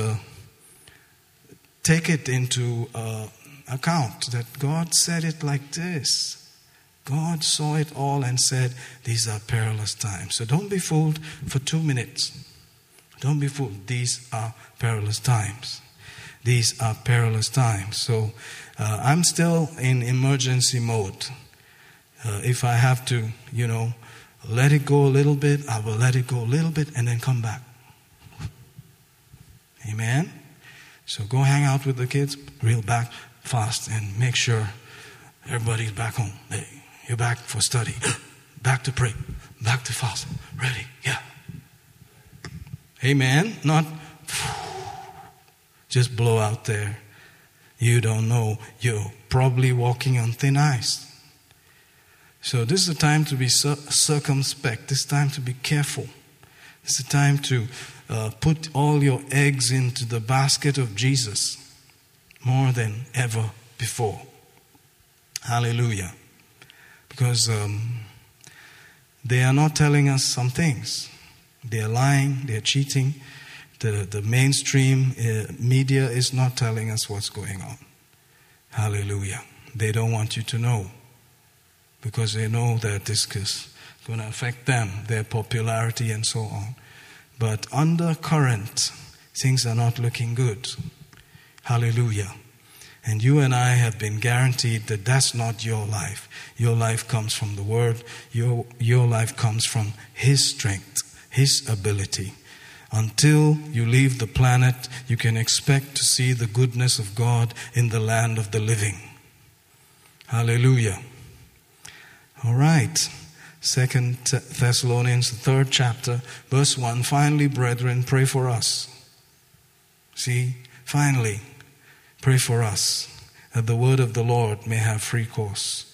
take it into account that God said it like this. God saw it all and said, these are perilous times. So don't be fooled for 2 minutes. Don't be fooled. These are perilous times. These are perilous times. So I'm still in emergency mode. If I have to, let it go a little bit, I will let it go a little bit and then come back. Amen? So go hang out with the kids, reel back fast and make sure everybody's back home. Hey, you're back for study, back to pray, back to fast, ready, yeah. Amen? Not just blow out there. You don't know, you're probably walking on thin ice. So this is a time to be circumspect. This is a time to be careful. This is a time to put all your eggs into the basket of Jesus more than ever before. Hallelujah. Because they are not telling us some things. They are lying, they are cheating. The mainstream media is not telling us what's going on. Hallelujah. They don't want you to know, because they know that this is going to affect them, their popularity and so on. But undercurrent, things are not looking good. Hallelujah. And you and I have been guaranteed that that's not your life. Your life comes from the Word. Your life comes from His strength, His ability. Until you leave the planet, you can expect to see the goodness of God in the land of the living. Hallelujah. All right. 2 Thessalonians, the 3rd chapter, verse 1. Finally, brethren, pray for us. See, finally, pray for us, that the word of the Lord may have free course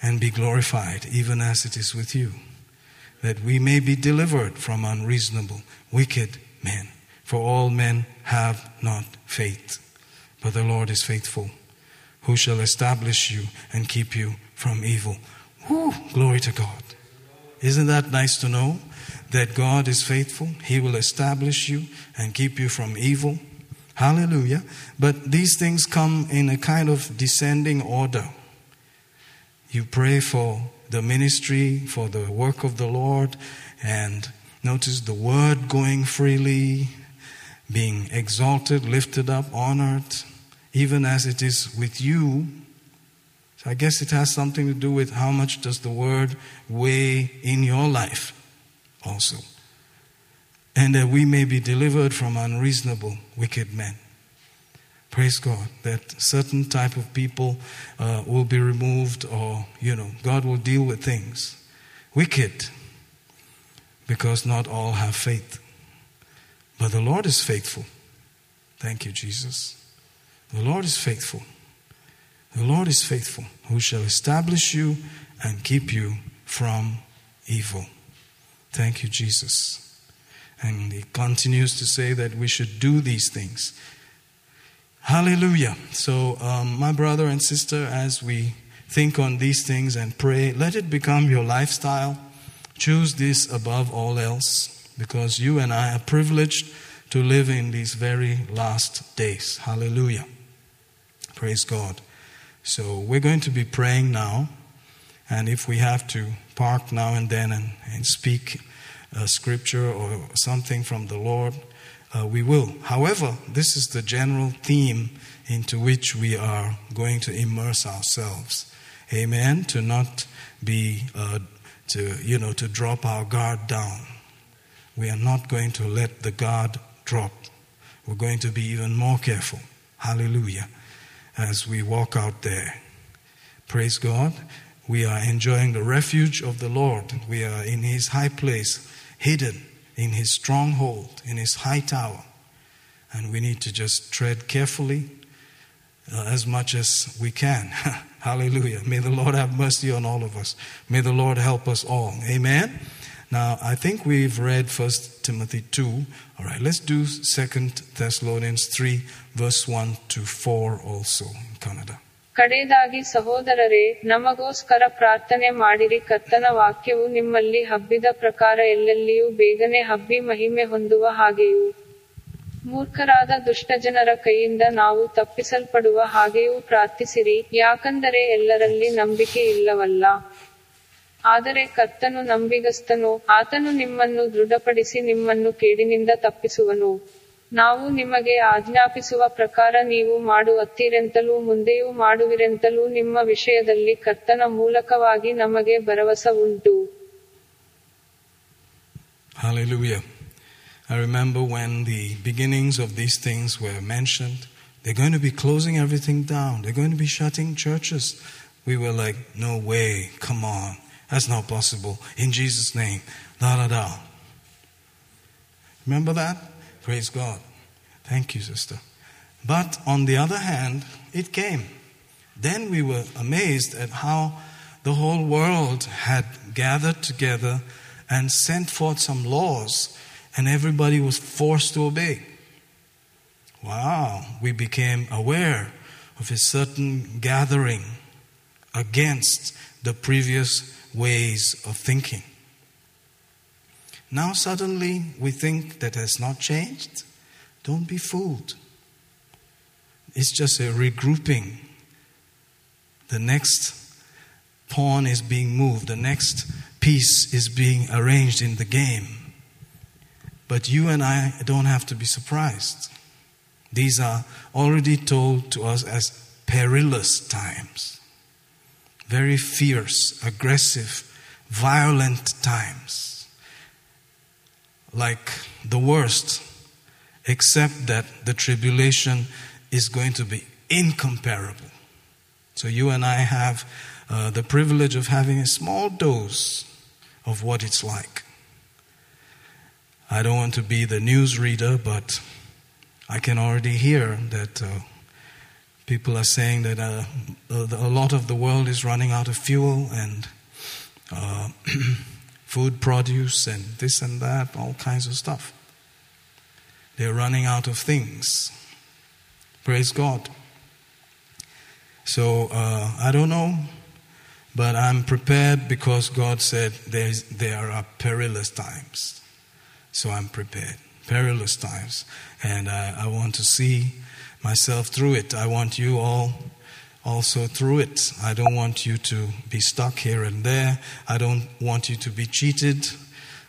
and be glorified, even as it is with you, that we may be delivered from unreasonable, wicked men. For all men have not faith, but the Lord is faithful, who shall establish you and keep you from evil. Whew, glory to God. Isn't that nice to know that God is faithful? He will establish you and keep you from evil. Hallelujah. But these things come in a kind of descending order. You pray for the ministry, for the work of the Lord, and notice the word going freely, being exalted, lifted up, honored, even as it is with you. I guess it has something to do with how much does the word weigh in your life also. And that we may be delivered from unreasonable, wicked men. Praise God that certain type of people will be removed, or, God will deal with things. Wicked, because not all have faith. But the Lord is faithful. Thank you, Jesus. The Lord is faithful. The Lord is faithful, who shall establish you and keep you from evil. Thank you, Jesus. And He continues to say that we should do these things. Hallelujah. So, my brother and sister, as we think on these things and pray, let it become your lifestyle. Choose this above all else, because you and I are privileged to live in these very last days. Hallelujah. Praise God. So we're going to be praying now, and if we have to park now and then and speak a scripture or something from the Lord, we will. However, this is the general theme into which we are going to immerse ourselves. Amen. To not be, to drop our guard down. We are not going to let the guard drop. We're going to be even more careful. Hallelujah. As we walk out there. Praise God. We are enjoying the refuge of the Lord. We are in His high place, hidden in His stronghold, in His high tower. And we need to just tread carefully as much as we can. Hallelujah. May the Lord have mercy on all of us. May the Lord help us all. Amen. Now, I think we've read 1 Timothy 2. All right, let's do 2 Thessalonians 3, verse 1 to 4 also in Kannada. ಕಡೆಯದಾಗಿ ಸಹೋದರರೇ, ನಮಗೋಸ್ಕರ ಪ್ರಾರ್ಥನೆ ಮಾಡಿರಿ. ಕರ್ತನ ವಾಕ್ಯವು ನಿಮ್ಮಲ್ಲಿ ಹಬ್ಬಿದ ಪ್ರಕಾರ ಎಲ್ಲೆಲ್ಲಿಯೂ ಬೇಗನೆ ಹಬ್ಬಿ ಮಹಿಮೆ ಹೊಂದುವ ಹಾಗೆಯೂ ಮೂರ್ಖರಾದ ದುಷ್ಟಜನರ ಕೈಯಿಂದ ನಾವು ತಪ್ಪಿಸಲ್ಪಡುವ ಹಾಗೆಯೂ ಪ್ರಾರ್ಥಿಸಿರಿ. ಯಾಕಂದರೆ ಎಲ್ಲರಲ್ಲಿ ನಂಬಿಕೆ ಇಲ್ಲವಲ್ಲ. ಆದರೆ ಕರ್ತನು ನಂಬಿಗಸ್ತನೋ, ಆತನು ನಿಮ್ಮನ್ನು ದೃಢಪಡಿಸಿ ನಿಮ್ಮನ್ನು ಕೇಡಿನಿಂದ ತಪ್ಪಿಸುವನು. ನಾವು ನಿಮಗೆ ಆಜ್ಞಾಪಿಸುವ ಪ್ರಕಾರ ನೀವು ಮಾಡುವತ್ತಿರೆಂತಲೂ ಮುಂದೆಯೂ ಮಾಡುವಿರೆಂತಲೂ ನಿಮ್ಮ ವಿಷಯದಲ್ಲಿ ಕರ್ತನ ಮೂಲಕವಾಗಿ ನಮಗೆ ಭರವಸೆ ಉಂಟು. Hallelujah. I remember when the beginnings of these things were mentioned, they're going to be closing everything down. They're going to be shutting churches. We were like, no way, come on. That's not possible. In Jesus' name. Da-da-da. Remember that? Praise God. Thank you, sister. But on the other hand, it came. Then we were amazed at how the whole world had gathered together and sent forth some laws and everybody was forced to obey. Wow, we became aware of a certain gathering against the previous ways of thinking. Now suddenly we think that has not changed. Don't be fooled. It's just a regrouping. The next pawn is being moved. The next piece is being arranged in the game. But you and I don't have to be surprised. These are already told to us as perilous times. Very fierce, aggressive, violent times. Like the worst, except that the tribulation is going to be incomparable. So you and I have the privilege of having a small dose of what it's like. I don't want to be the newsreader, but I can already hear that people are saying that a lot of the world is running out of fuel and food produce and this and that, all kinds of stuff. They're running out of things. Praise God. So I don't know, but I'm prepared because God said there are perilous times. So I'm prepared. Perilous times, and I want to see myself through it. I want you all also through it. I don't want you to be stuck here and there. I don't want you to be cheated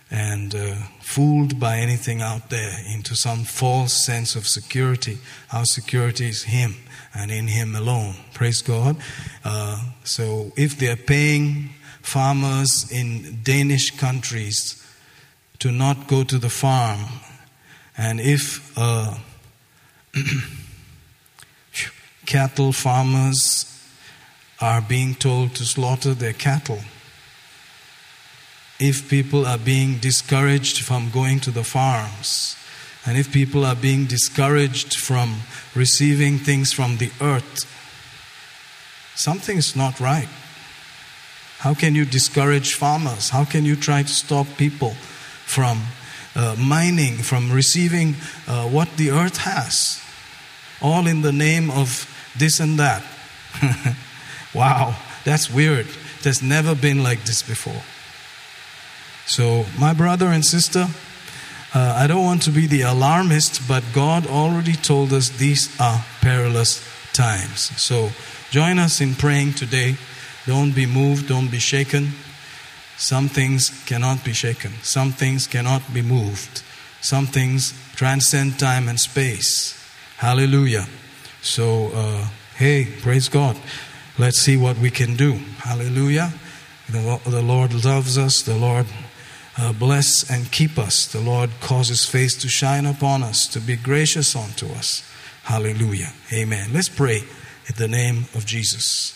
and fooled by anything out there into some false sense of security. Our security is Him and in Him alone. Praise God. So if they're paying farmers in Danish countries to not go to the farm, and if cattle farmers are being told to slaughter their cattle, if people are being discouraged from going to the farms, and if people are being discouraged from receiving things from the earth, something is not right. How can you discourage farmers? How can you try to stop people from mining, from receiving what the earth has, all in the name of this and that? Wow, that's weird. There's never been like this before. So, my brother and sister, I don't want to be the alarmist, but God already told us these are perilous times. So, join us in praying today. Don't be moved, don't be shaken. Some things cannot be shaken. Some things cannot be moved. Some things transcend time and space. Hallelujah. So, hey, praise God. Let's see what we can do. Hallelujah. The Lord loves us. The Lord bless and keep us. The Lord cause His face to shine upon us, to be gracious unto us. Hallelujah. Amen. Let's pray in the name of Jesus.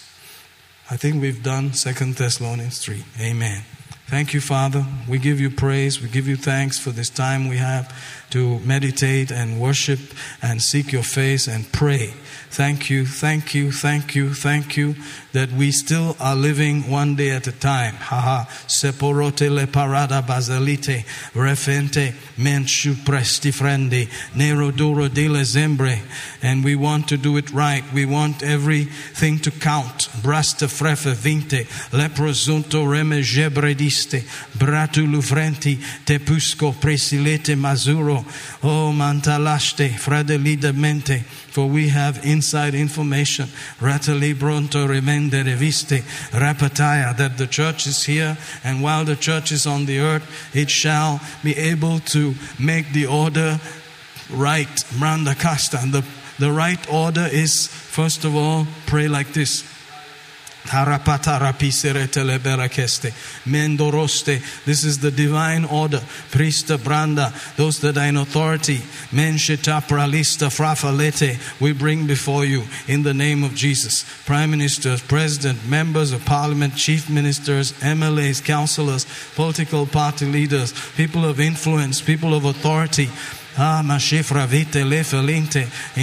I think we've done 2 Thessalonians 3. Amen. Thank you, Father. We give you praise. We give you thanks for this time we have to meditate and worship and seek your face and pray. Thank you, thank you, thank you, thank you that we still are living one day at a time. Haha. Seporote le parada basalite, refente menchu prestifrendi, nero duro dile zembre. And we want to do it right. We want everything to count. Brasta frefe vinte, leprosunto reme gebrediste, bratulu frenti, tepusco presilete mazuro, o mantalaste, fradelida mente, for we have inside information. Ratali bronto remende reviste rapataya, that the church is here, and while the church is on the earth, it shall be able to make the order right. Mranda kasta, and the right order is, first of all, pray like this. This is the divine order. Prista branda, those that are in authority, menshita pralista frafalete, we bring before you in the name of Jesus. Prime ministers, president, members of parliament, chief ministers, MLAs, councillors, political party leaders, people of influence, people of authority, In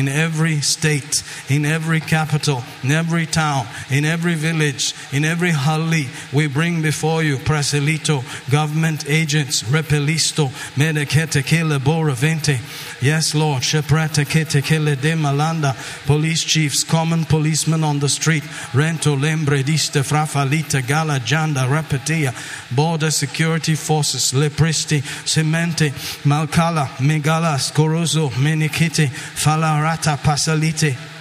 every state, in every capital, in every town, in every village, in every halli, we bring before you Praselito, government agents, Repelisto, Medekete Kele Boravente. Yes, Lord, Sheprete Kete Kele De Malanda, police chiefs, common policemen on the street, Rento Lembre Diste Frafalita Gala Janda Rapetia, border security forces, Lepristi, Semente, Malcala, Megalas, Corozo, Menikite, Falarata, Pasalite,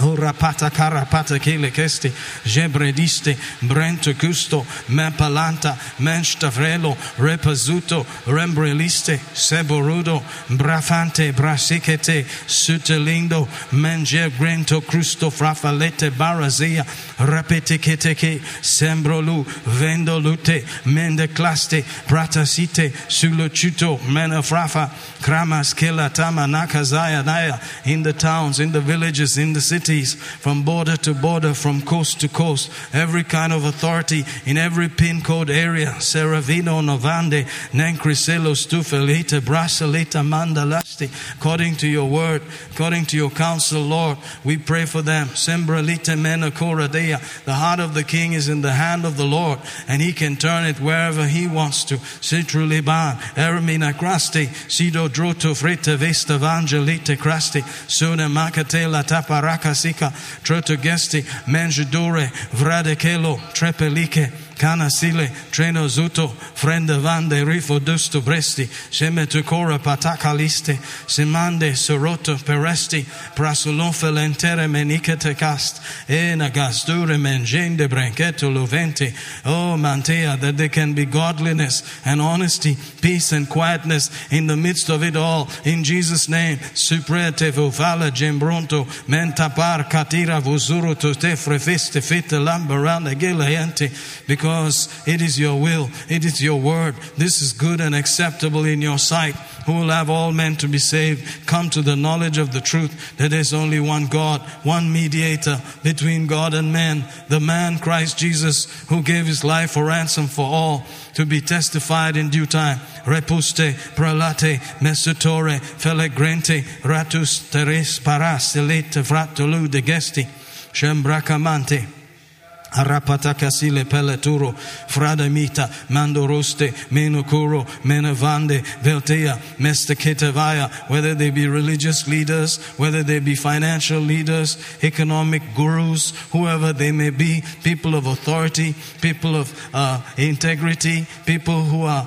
Urapata Karapata Kele Kesti, Jebrediste, Brento Custo, Mepalanta, Menstavrelo, Repazuto, Rembreliste, Seborudo, Brafante, Brasicete, Sutelindo, Menje Grento Crusto, Frafalete, Barazia, Rapeteketeke, Sembrolu, Vendolute, Mendeclaste, Pratasite, Sulochuto, Menafrafa, Kramas Kela Tama Nakazaya Naya, in the towns, in the villages, in the cities, from border to border, from coast to coast, every kind of authority in every pin code area. Seravino Novande, Nancriselo Stufelita, Brasalita Mandalasti, according to your word, according to your counsel, Lord, we pray for them. Sembralita Menacoradea, the heart of the king is in the hand of the Lord, and he can turn it wherever he wants to. Citruliban, Ermina Crasti, Sido Droto Frita Vesta Vangelita Crasti, Suna Macatela Taparaka. Sika, Trotogesti, Menjidore, Vradekelo, Trepelike, Canasile, Treno Zuto, Frenda Vande, Rifo Dusto Bresti, Semetucora Patacaliste, Semande, Soroto, Peresti, Prasulon Felentere Menicate Cast, Enagasture Mengende Brancheto Lovente, oh Mantea, that there can be godliness and honesty, peace and quietness in the midst of it all. In Jesus' name, Suprete Vovala Gembronto, Mentapar Catira Vosuruto Tefre Fiste Fitte Lambarana Gileante, because it is your will, it is your word. This is good and acceptable in your sight, who will have all men to be saved, come to the knowledge of the truth, that there is only one God, one mediator between God and men, the man Christ Jesus, who gave his life for ransom for all, to be testified in due time. Repuste, prelate, mesutore, felegrente, ratus teres paras, elete fratolu de gesti, shembracamante. Arapatakasile Peleturo, Fradamita, Mandoroste, Menokuro, Menavande, Veltea, Mestaketavaya, whether they be religious leaders, whether they be financial leaders, economic gurus, whoever they may be, people of authority, people of integrity, people who are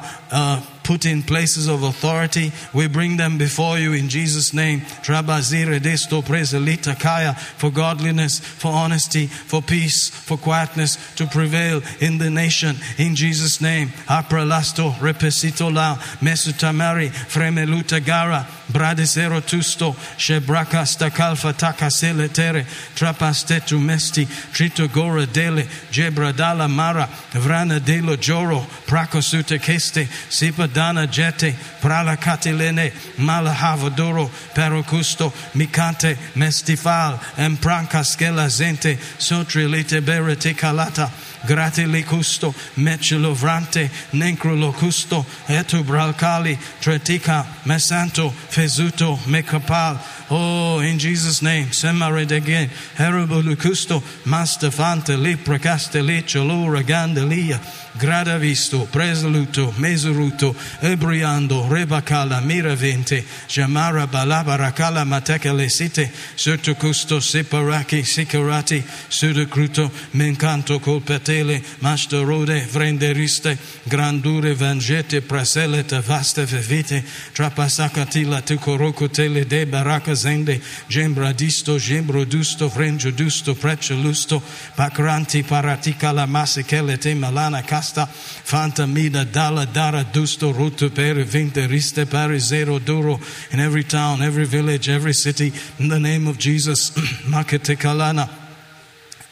put in places of authority, we bring them before you in Jesus' name. Trabazire desto preselita kaya, for godliness, for honesty, for peace, for quietness to prevail in the nation in Jesus' name. Apralasto repesito la mesutamari fremeluta gara bradesero tusto shebraka stakalfa takaseletere trapastetu mesti tritogora dele jebradala mara vrana delo joro prakosute keste sipa Dana Jete, Prala Catilene, Malahavodoro, Perocusto, Micante, Mestifal, Empranca Schela Zente, Sotrilite Berete Calata, Gratilicusto, Mecelovrante, Nencrolocusto, Etubralcali, Tretica, Mesanto, Fezuto, Mecapal. Oh, in Jesus' name, Semared again, Herobolucusto, Mastafante, Liprecastelli, Cholura Gandelia. Gradavisto, Presaluto, Mesuruto, Ebriando, Rebacala, Miravente, Jamara Balabaracala, Matecale Site, Sertucusto, Separaki, Sicarati, Sudacruto, Mencanto, Colpatele, Masterode, Vrenderiste, Grandure, Vangete, Praseleta, Vaste, Vite, Trapasacatila, Tucorocotele, De Baracazende, Gembradisto, Gembrodusto, Vrenjodusto, Precelusto, Pacranti, Paraticala, Masicalete, Malana, Fantamida, Dala, Dara, Dusto, Rutu, Peri, Vinte, Riste, Pari, Zero, Duro, in every town, every village, every city, in the name of Jesus, Makete Kalana.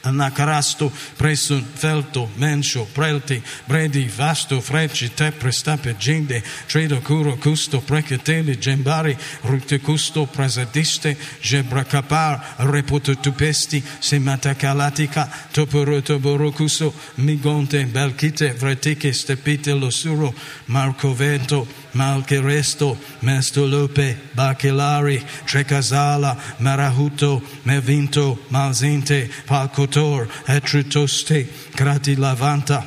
na karastu, presun, feltu, menšu, prelti, bredi, vastu, freci, tepre, stape, džinde, tredo, kuro, kusto, preketeli, džembari, rukte, kusto, prazadiste, žebra, kapar, reputu, tupesti, semata, kalatika, topuroto, borukuso, migonte, belkite, vretike, stepite, losuro, marcoveto, malcheresto, mestolope, bachelari, trecazala, marahuto, mevinto, malzinte, palcotor, etrutoste, gratilavanta.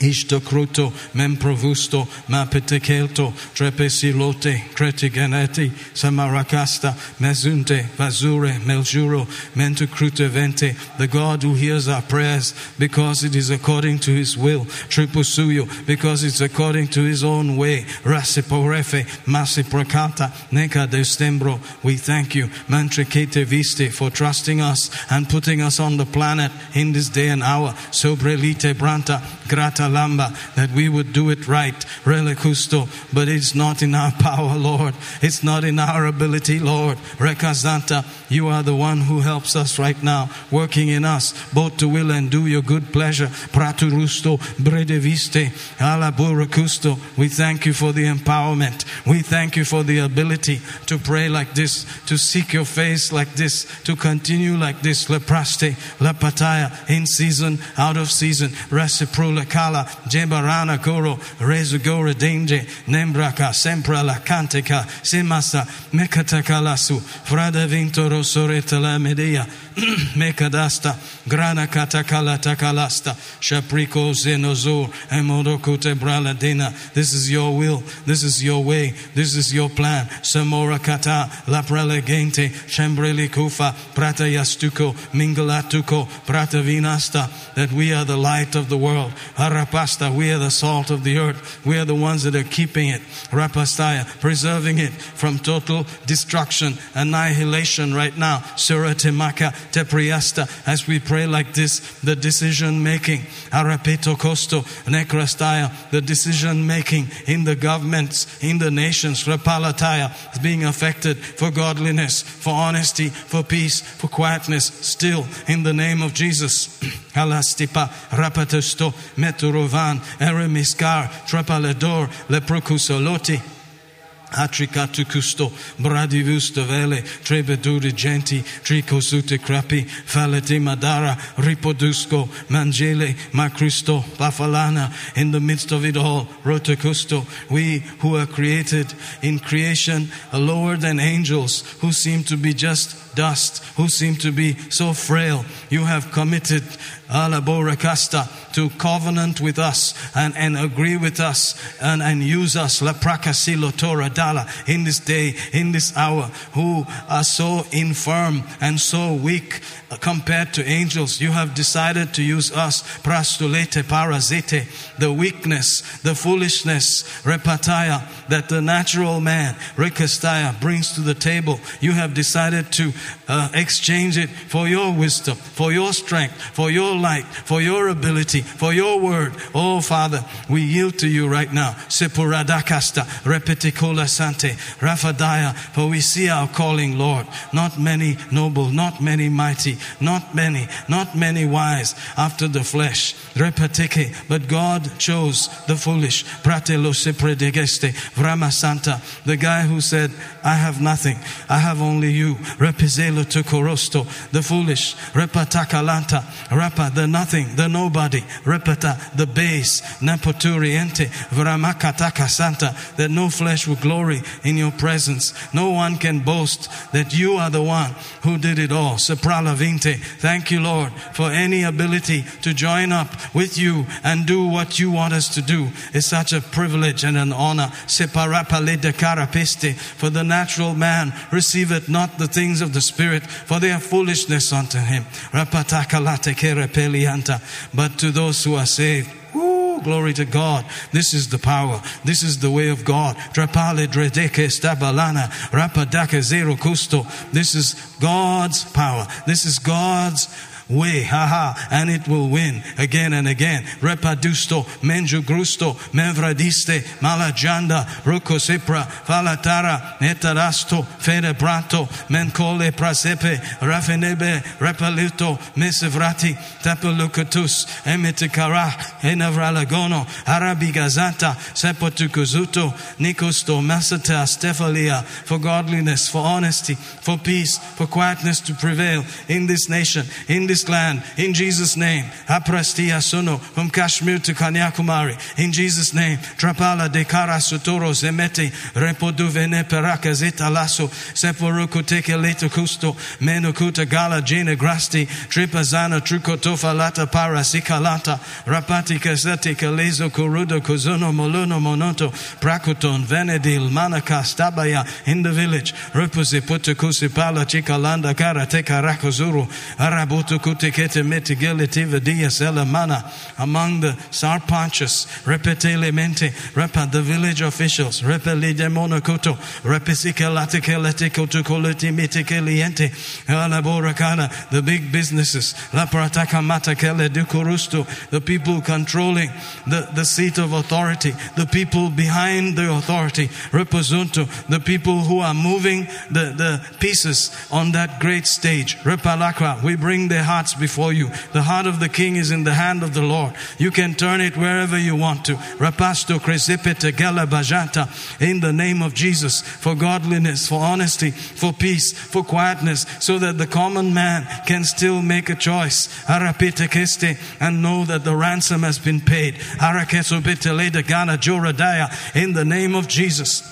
Isto cruto, memprovusto, mapetechelto, trepesilote, cretigeneti, samaracasta, mesunte, vasure, meljuro, mentucrutevente. The God who hears our prayers, because it is according to his will. Tripusuyo, because it's according to his own way. Rasiporefe, masipracata, neca destembro. We thank you, mantricate viste, for trusting us and putting us on the planet in this day and hour. Sobrelite branta, grata lamba, that we would do it right, relicusto, but it's not in our power, Lord. It's not in our ability, Lord. Recazanta, you are the one who helps us right now, working in us, both to will and do your good pleasure. Praturusto, bredeviste, alaburucusto. We thank you for the empowerment. We thank you for the ability to pray like this, to seek your face like this, to continue like this. Lepraste, lapataya, in season, out of season, reciprolacata. Jebarana Goro, Rezugora Denje, Nembraka, Sempra la Canteca, Semasa, Mecatacalasu, Frada Vintoro Soretala Medea, Mecadasta, Grana Catacala Tacalasta, Shaprico Zenozor, Emodoco Tebrala Dena. This is your will, this is your way, this is your plan. Samora Cata, La Pralegente, Chambreli Kufa, Prata Yastuco, Mingalatuco, Prata Vinasta, that we are the light of the world. Rapasta, we are the salt of the earth. We are the ones that are keeping it. Rapastaya, preserving it from total destruction, annihilation right now. Suratimaka, Tepriasta, as we pray like this, the decision making. Arapeto Costo, Necrastaya, the decision making in the governments, in the nations. Rapalataya, being affected for godliness, for honesty, for peace, for quietness, still in the name of Jesus. Halastipa, Rapatosto, Meturovan, Eremiskar, Trapalador, Leprocusoloti. Atrica tu custo, bradivusto vele, trebeduri genti, tricosute crapi, falete madara, ripodusco, mangele, macrusto, pafalana. In the midst of it all, rotocusto, we who are created in creation are lower than angels, who seem to be just dust, who seem to be so frail. You have committed alaboracasta to covenant with us and agree with us and use us, la pracasilo Torah, in this day, in this hour, who are so infirm and so weak compared to angels. You have decided to use us, prastulete parazete, the weakness, the foolishness, repataya, that the natural man, ricastaya, brings to the table. You have decided to exchange it for your wisdom, for your strength, for your light, for your ability, for your word. Oh Father, we yield to you right now. Sepuradakasta, repeticola Sante, Rafadiah, for we see our calling, Lord. Not many noble, not many mighty, not many wise after the flesh. Repetike, but God chose the foolish. Pratelo se predegeste, Vrama Santa, the guy who said, I have nothing, I have only you. Repizelo to Corosto, the foolish. Repatakalanta, Rapa, the nothing, the nobody. Repata, the base. Napoturiente, Vramakataka Santa, that no flesh will glory in your presence. No one can boast that you are the one who did it all. Sopralavinte, thank you, Lord, for any ability to join up with you and do what you want us to do. It's such a privilege and an honor. Separapale de carapeste, for the natural man receiveth not the things of the Spirit, for they are foolishness unto him. Rapatakalate kerepelianta, but to those who are saved. Glory to God. This is the power. This is the way of God. Trapale dredeke stabalana, rapadake zero custo. This is God's power. This is God's way, and it will win again and again. Repadusto, menjugrusto, mevradiste, malajanda, rucosipra, falatara, netarasto, fedebrato, mencole prasepe, rafenebe, repalito, mesevrati, tapelucatus, emiticara, enavralagono, arabigazata, sepotucuzuto, nicosto, masata, stephalia, for godliness, for honesty, for peace, for quietness to prevail in this nation, in this land, in Jesus' name. Aprastia Suno, from Kashmir to Kanyakumari, in Jesus' name. Trapala de Kara Sutoro Zemete, Repodu Vene Peracazeta Lasso, Seporuku Teke Leto Custo, Menukuta Gala Gene Grasti, Tripazana Trucotofa Lata Para Sicalata, Rapati Casati Calezo Corudo Cozono Molono Monoto, Prakuton, Venedil, Manacas, Tabaya, in the village, Repose Potucusi Pala Chicalanda Cara Teca Racozuru, Arabutu Kutekete Metigeletiva Dias Elamana, among the Sarpanchas, Repetele Mente, Repa the village officials, Repeli de Monocoto, Repesicalate Caletico to Coleti Meticaliente, Alaboracana, the big businesses, La Pratacamata Cale Ducurusto, the people controlling the seat of authority, the people behind the authority, Reposunto, the people who are moving the pieces on that great stage. Repalacra, we bring their hearts before you. The heart of the king is in the hand of the Lord. You can turn it wherever you want to. Rapasto Cresipete Galabajata, in the name of Jesus, for godliness, for honesty, for peace, for quietness, so that the common man can still make a choice. Arapete Keste, and know that the ransom has been paid. Arakesobete Leda Gana Joradaya, in the name of Jesus.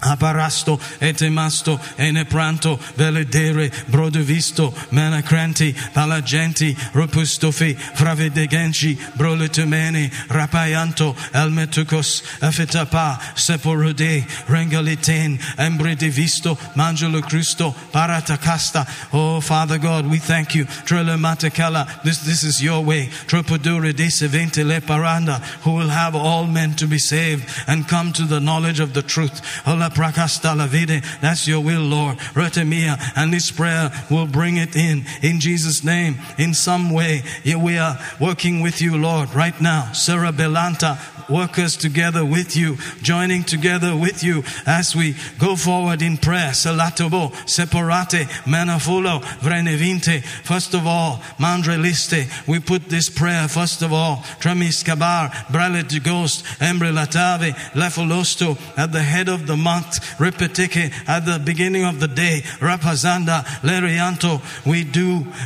Aparasto etemasto enepranto veledere brodovisto manacranti palagenti ropustofi fravedegenci broletumeni rapayanto elmetucos afetapa seporode rengaliten embredivisto manjolo crusto paratacasta. Oh Father God, we thank you. Trelematakala, this is your way. Tropodure de sevente le paranda, who will have all men to be saved and come to the knowledge of the truth. That's your will, Lord. Retemia, and this prayer will bring it in Jesus' name, in some way. We are working with you, Lord, right now. Sarah Belanta, workers together with you, joining together with you as we go forward in prayer. Salatobo, separate, manafolo, vrenevinte. First of all, mandreliste, we put this prayer first of all. Tramis kabar, bralet de ghost, embrelatave, lefolosto, at the head of the month, repeteke, at the beginning of the day, rapazanda, lerianto.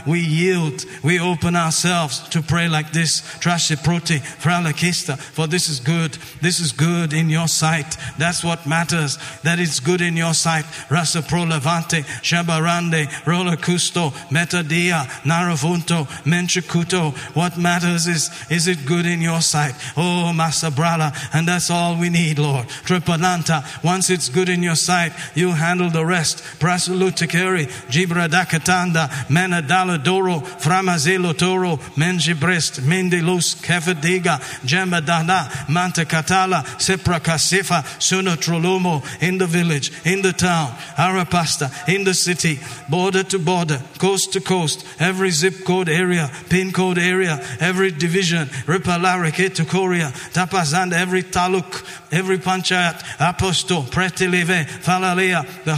We yield, we open ourselves to pray like this. Trashiproti, fralakista, for this is good. This is good in your sight. That's what matters, that it's good in your sight. Rasaprolavante, shabarande, rolacusto, metadia, naravunto, menchukuto. What matters is it good in your sight? Oh, masabrala, and that's all we need, Lord. Trepananta, once it's good in your sight, you'll handle the rest. Prasalutikeri, Jibradakatanda, Manadala Doro, Framazelo Toro, Menjibrest, Mendelus, Kefadiga, Jamadana, Mantakatala, Seprakasefa, Sunotrolomo, in the village, in the town, Arapasta, in the city, border to border, coast to coast, every zip code area, pin code area, every division, Ripalareke to Korea, Tapazand, every taluk, every panchayat, apostle. The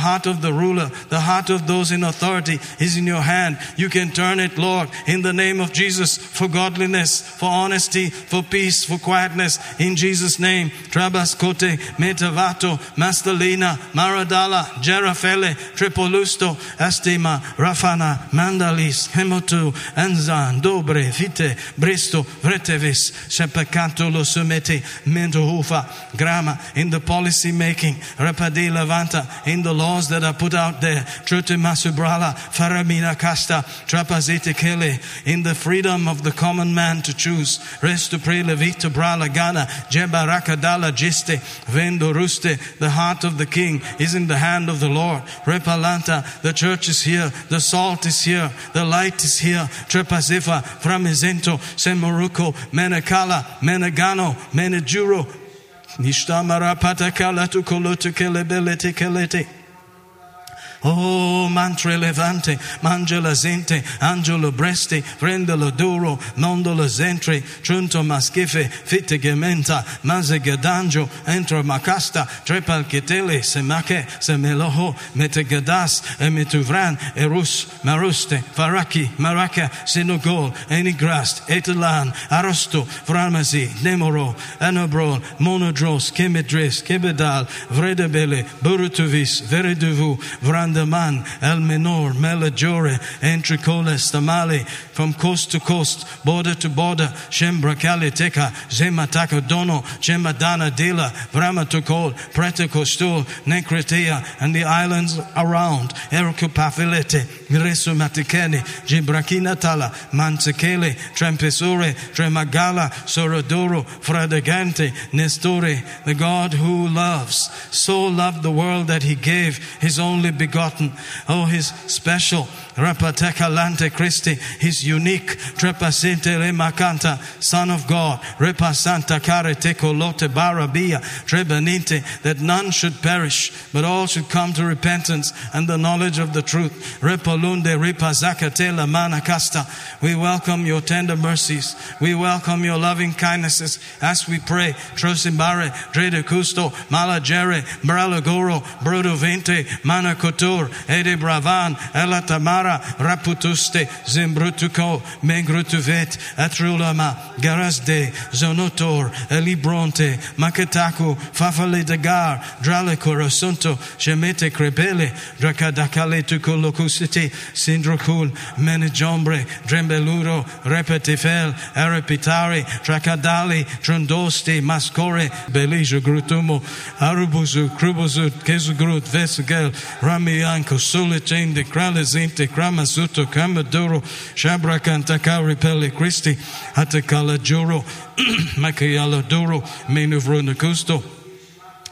heart of the ruler, the heart of those in authority is in your hand. You can turn it, Lord, in the name of Jesus, for godliness, for honesty, for peace, for quietness, in Jesus' name. Trabascote, Metavato, Mastalina, Maradala, Jerafele, Trepolusto, Astima, Rafana, Mandalis, Hemotu, Anzan, Dobre, Vite, Bresto, Vretevis, Shepacato, Losumete, Mentohufa, Grama, in the policy making. Rapade Levanta, in the laws that are put out there, Trute Masubrala, Faramina Casta, Trapazete Kele, in the freedom of the common man to choose. Restu Pre Levita Brala Gana, Jebarakadala Giste, Vendoruste, the heart of the king is in the hand of the Lord. Repalanta, the church is here, the salt is here, the light is here. Trepazefa, Framezento, Semoruko, Menakala, Menagano, Menajuro, Nishtamara patakala tu kolotu kelebelete kelete. Oh, mantre levante, mangela zente, angelo bresti, prendelo duro, mondolo zentri, trunto maschife, fitte gementa, mazegadangio, entro macasta, trepalchitele, semache, semeloho, metegadas, emituvran, erus, maruste, faraki, maraca, sinogol, enigrast, etelan, arosto, framasi, nemoro, anabrol, monodros, kemedres, kebedal, vredebele, burutuvis, vereduvu, Brandaman, El Menor, Melajore, Entricole, Stamale, from coast to coast, border to border, Shembracale Teca, Zemataka Dono, Chemadana Dela, Vramatokol, Pretacostol, Necretea, and the islands around, Ercopafilete, Gresumaticene, Gibracinatala, Mansecele, Trempesore, Tremagala, Sorodoro, Fradagante, Nestore, the God who loves, so loved the world that he gave his only begotten. Oh, his special Rapatecalante Christi, his unique Trepasinte Remacanta, Son of God, Repasanta Careteco Lote Barabia, Trebaninte, that none should perish, but all should come to repentance and the knowledge of the truth. Repolunde Ripazacatela Manacasta, we welcome your tender mercies, we welcome your loving kindnesses as we pray. Trosimbare, Drede Custo, Malagere, Bralagoro, Brodovente, Manacotur, Ede Bravan, Elatamar. Raputuste, Zembrutuko, Mengrutuvet, Atrulama, Garazde, Zonotor, Elibronte, Maketaku, Fafale Dagar, Dralecor, Sunto, Gemete Crepele, Dracadacale Tucolocusite, Sindrocul, Menejombre, Drembeluro, Repetifel, Arepitari, Tracadali, Trondoste, Mascore, Belijo Grutumo, Arubuzu, Krubuzu, Kezugrut, Vesgel, Ramianco, Sulitin, de Kralezinte, Kramasuto, Kamaduro, Shabrakantacari Pele Christi, Atacala Juro, Macayala Duro, Menuvrono Custo,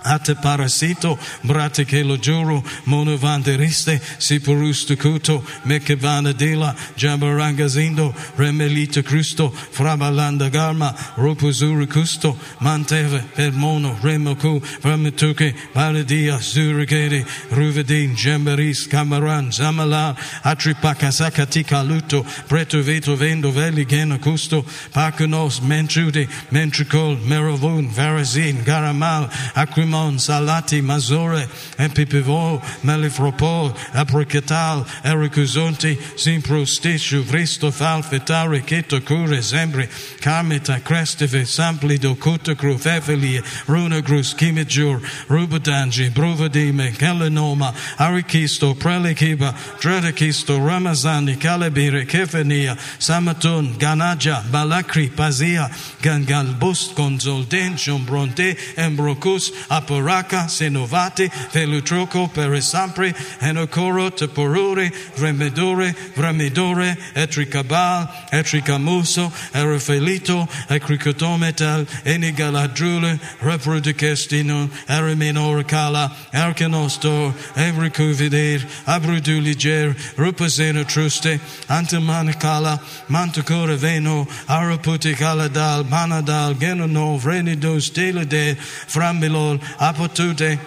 Ate parasito, brate che lo giuro, mono vanderiste, si porusto cuto, mecevana dela, giambarangazindo, remelito crusto, frabalanda garma, ropuzuru custo, manteve, per mono, remocu, rametuke, paradia, zurigere, ruvedin, gemberis, camaran, zamala, atripacasacatica luto, preto veto vendo veligeno custo, pacunos, mentrude, mentricol, merovun, varazin, garamal, acrim Salati, Mazore, Epipivo, Melifropol, Apricatal, Ericuzonti, Simprostichu, Vristofal, Fetare, Ketocure, Zembri, Carmita, Crestive, Samplido, Cotocru, Fevelie, Runagrus, Kimijur, Rubudangi, Brovedime, Kelenoma, Arikisto, Prelikiba, Dredekisto, Ramazani, Calabire, Kefenia, Samatun, Ganaja, Balakri, Pazia, Gangalbust, Consolden, Jombronte, Embrocus, Apuraca, Senovate, Velutroco, Peresampre, Enocoro, Teporure, Vremedore, Vremedore, Etricabal, Etricamuso, Erefelito, Ecricotometal, Enigaladrule, Reproducestino, Eremenorcala, Ercanostor, Evricuvider, Abruduliger, Rupazeno Truste, Antimanicala, Mantucore Veno, Araputicala Manadal, Genono, Vrenidos, Delade, Frambilo, Apotute,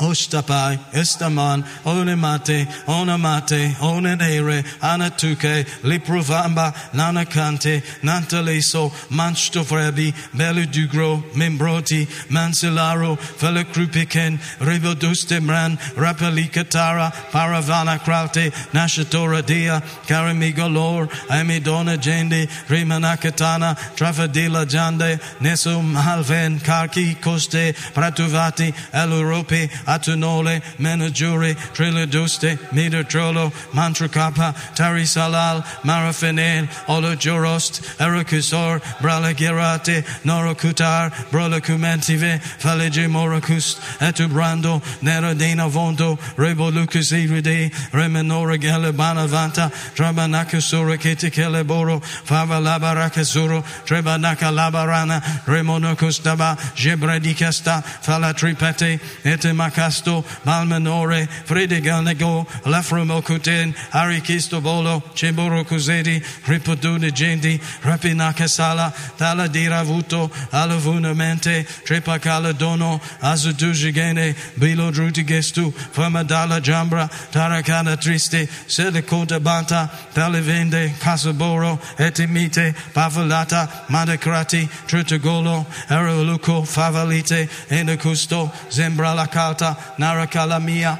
Ostapai, Estaman, Onemate, Onamate, Onenere, Anatuke, Liprovamba, Nanacante, Nantaleso, Manstofrebi, Beludugro, Membroti, Mancilaro, Felacrupiken, Ribodustemran, Rapalicatara, Paravana Kraute, Nashatora Dea, Caramigolor, Amidona Gende, Rimanacatana, Trafadilla Jande, Nesum Halven, Karki, Coste, Pratuvati, Elurope, Atunole, Menajuri, Triloduste, Midotrolo, Mantrukapa, Tarisalal, Marafenel, Olojorost, Ericusor, Bralagirate, Norokutar, Brolacumentive, Falege Moracust, Etubrando, Nerodina Vondo, Rebolucus Iride, Remenora Gelebanavanta, Trabanacusura Ketikeleboro, Favalabaracasuro, Trebanacalabarana, Remonocustaba, Gebradicasta, Falatripate, Etemac. Casto, Malmanore, Fredeganego, Lafromokuten, Arikisto Bolo, Cemboro Cusedi, Ripodune Gendi, Rapinacasala, Tala Diravuto, Alavunamente, Trepa Caladono, Azudugene, Bilo Drutigestu, Famadala Jambra, Taracana Triste, Sedicota Banta, Talevende, Casaboro, Etimite, Pavalata, Madacrati, Trutogolo, Aeroluco, Favalite, Enacusto, Zembrala Calta, Naracalamia,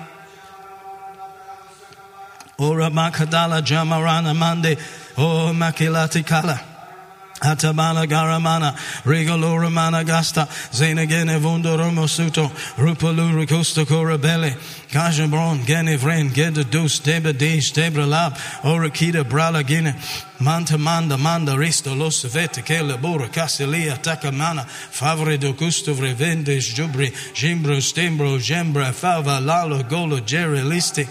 Ora Macadala Jamarana Mande, O Macilati Cala. Atabala Garamana, Regalo Romana Gasta, Zenegene Vondo Romosuto, Rupolu Ricosto Corabelli, Cajabron, Genevren, Gedadus, Deba Dej, Debra Lab, Orakida Brala Gine, Mantamanda, Manda Risto, Los Vete, Kelebora, Castelia, Takamana, Favre do Custo, Revendes, Jubri, Gimbro, Stembro, Gembra, Fava, Lalo, Golo, Jerry, Listi.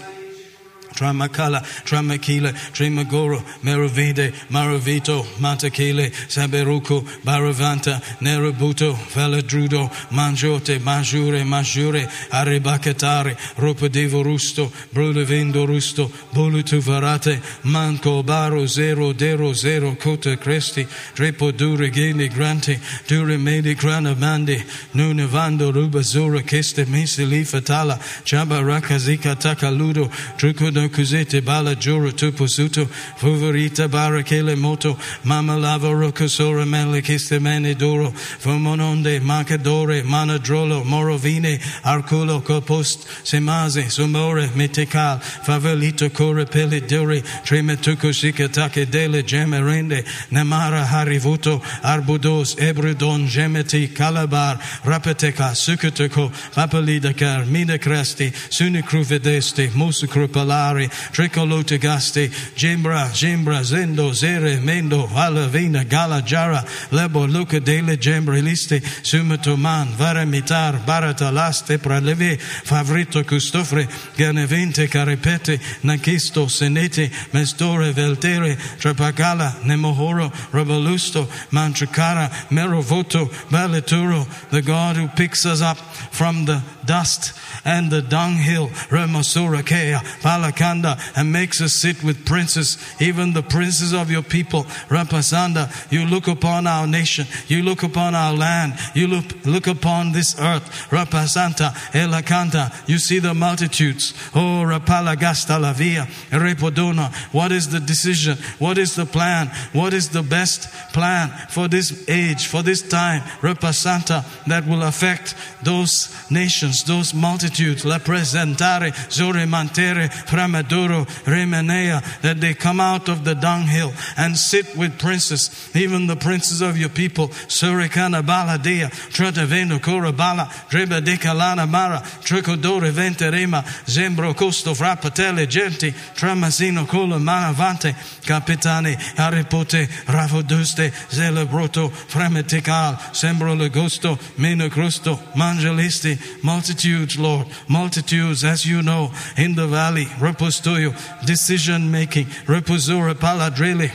Tramacala, Tramacile, Trimagoro, Merovide, Maravito, Matacile, Saberuco, Baravanta, Nerabuto, Valadrudo, Mangiote, Majure, Majure, Aribacatare, Ropadevo Rusto, Brulevindo Rusto, Bolutu Varate, Manco, Baro, Zero, Dero, Zero, Cota, Cresti, Drepo, Dure, Gene, Grante, Dure, Medi, Granamandi, Nunavando, Rubazura, Keste, Misili, Fatala, Chabaracazika, Takaludo, Drucodo, Cusete Bala Jura Tuposuto, Fuverita Barakele Moto, Mama Lava Rocosora Melikiste Manidoro, Fomononde, Macadore, Manadrolo, Morovine, Arculo Copost, Semaze, Sumore, Metical, Favelito Corapelli Duri, Tremetuco Sicatake Dele, Gemerende, Namara Harivuto, Arbudos, Ebredon, Gemeti, Calabar, Rapateca, Sucatoco, Papalidacar, Midacrasti, Sunicruvedeste, Musucrupala. Tricolote Gaste, Gimbra, Gimbra, Zendo, Zere, Mendo, Alavina, Gala, Jara, Lebo, Luca, Dele, Gembreliste, Sumatoman, Varamitar, Baratalaste, Praleve, Favrito, Custofre, Ganevente, Carepete, Nakisto, Senete, Mestore, Veltere, Trapagala, Nemohoro, Revolusto, Mantricara, Merovoto, Balaturo, the God who picks us up from the dust and the dunghill, Remasura Kea, Palakanda, and makes us sit with princes, even the princes of your people, Rapasanda. You look upon our nation, you look upon our land, you look upon this earth, Rapasanta, Elakanta, you see the multitudes, oh Rapalagasta la via, Repodona. What is the decision? What is the plan? What is the best plan for this age, for this time, Rapasanta, that will affect those nations, those multitudes, la presentare, zore mantere, framaduro, remenea, that they come out of the dunghill and sit with princes, even the princes of your people, suricana baladea, trataveno corabala, dreba decalana mara, tricodore venterema, zembro costo frappatele genti, tramasino cola manavante, capitani, aripote, ravoduste, zelebroto, frametical, sembro legosto, menocrosto, mangelisti, multitudes, Lord, multitudes, as you know, in the valley, repostoyo, decision-making, reposura paladrele.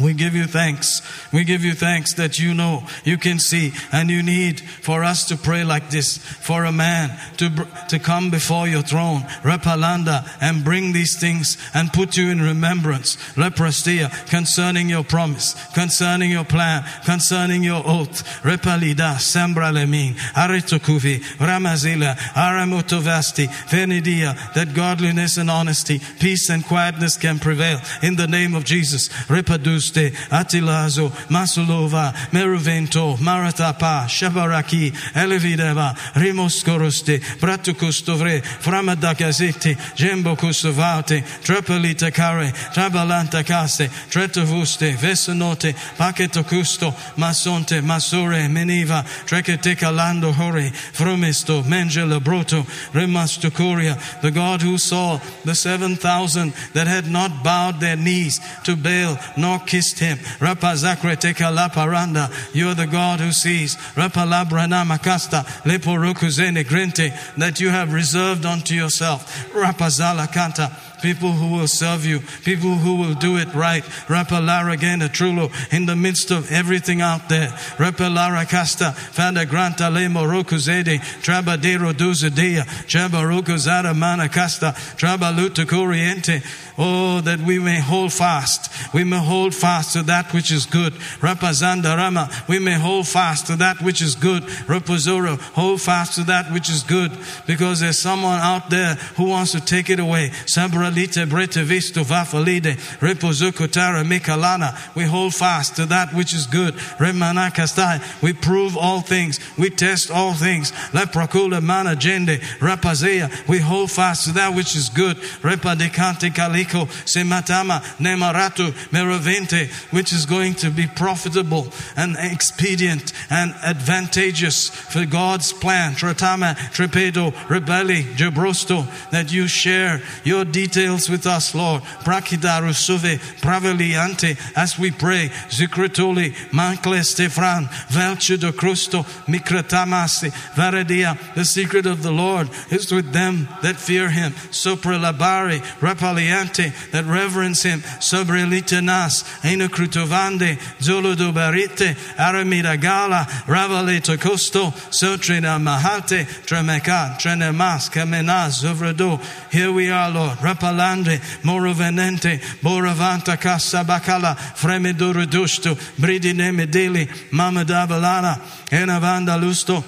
We give you thanks. We give you thanks that you know, you can see, and you need for us to pray like this, for a man to come before your throne, Rapalanda, and bring these things and put you in remembrance, Leprastia, concerning your promise, concerning your plan, concerning your oath, Repalida, Sambralemin, Aretokuvi, Ramazila, Aramotovasti, Venidia, that godliness and honesty, peace and quietness can prevail in the name of Jesus, Repadus. Atilazo, Masulova, Meruvento, Maratapa, Shabaraki, Elevideva, Rimoscoroste, Pratukostovre, Framadakazete, Gembo Kosovate, Trapalita Care, Trabalanta Case, Tretovuste, Vesenote, Paquetocusto, Masonte, Masore, Meniva, Treketecalando Hore, Fromesto, Mengela Broto, Remastucoria, the God who saw the 7,000 that had not bowed their knees to Baal nor kissed him. Rapazakreteka laparanda. You are the God who sees. Rapalabrana makasta leporokuzene grente, that you have reserved unto yourself. Rapazala kanta. people who will serve you, people who will do it right. In the midst of everything out there, Father, grant alemo rokuzede, trabadero duzadea, chabarokuzada manakasta, trabaluta corriente. Oh, that we may hold fast. We may hold fast to that which is good. Rapazandarama, we may hold fast to that which is good. Rapuzoro, hold fast to that which is good, because there's someone out there who wants to take it away. Sabralite bretevisto vafalide, repozukotara mikalana. We hold fast to that which is good. Remanakastai, we prove all things. We test all things. Leprakula managende, rapazea, we hold fast to that which is good. Repadicante calico, sematama, nemaratu, meravente, which is going to be profitable and expedient and advantageous for God's plan. Tratama, trepedo, rebelli, jebrosto, that you share your details with us, Lord. Prakidaru suve, praveliante, as we pray. Zikretoli, mankle stefran, velce do crusto, mikretamasi, varedia. The secret of the Lord is with them that fear him. Soprelabari, rapaliante, that reverence him. Sobrelitenas, enocrutovande, zolodo barite, aramiragala, ravale tocosto, sotrena mahate, tremeca, trenemas, camenas, zovrado. Here we are, Lord. Rapalandre, morovenente, boravanta casa bacala, fremedo redusto, bridine medeli, mamadabalana, enavanda lusto.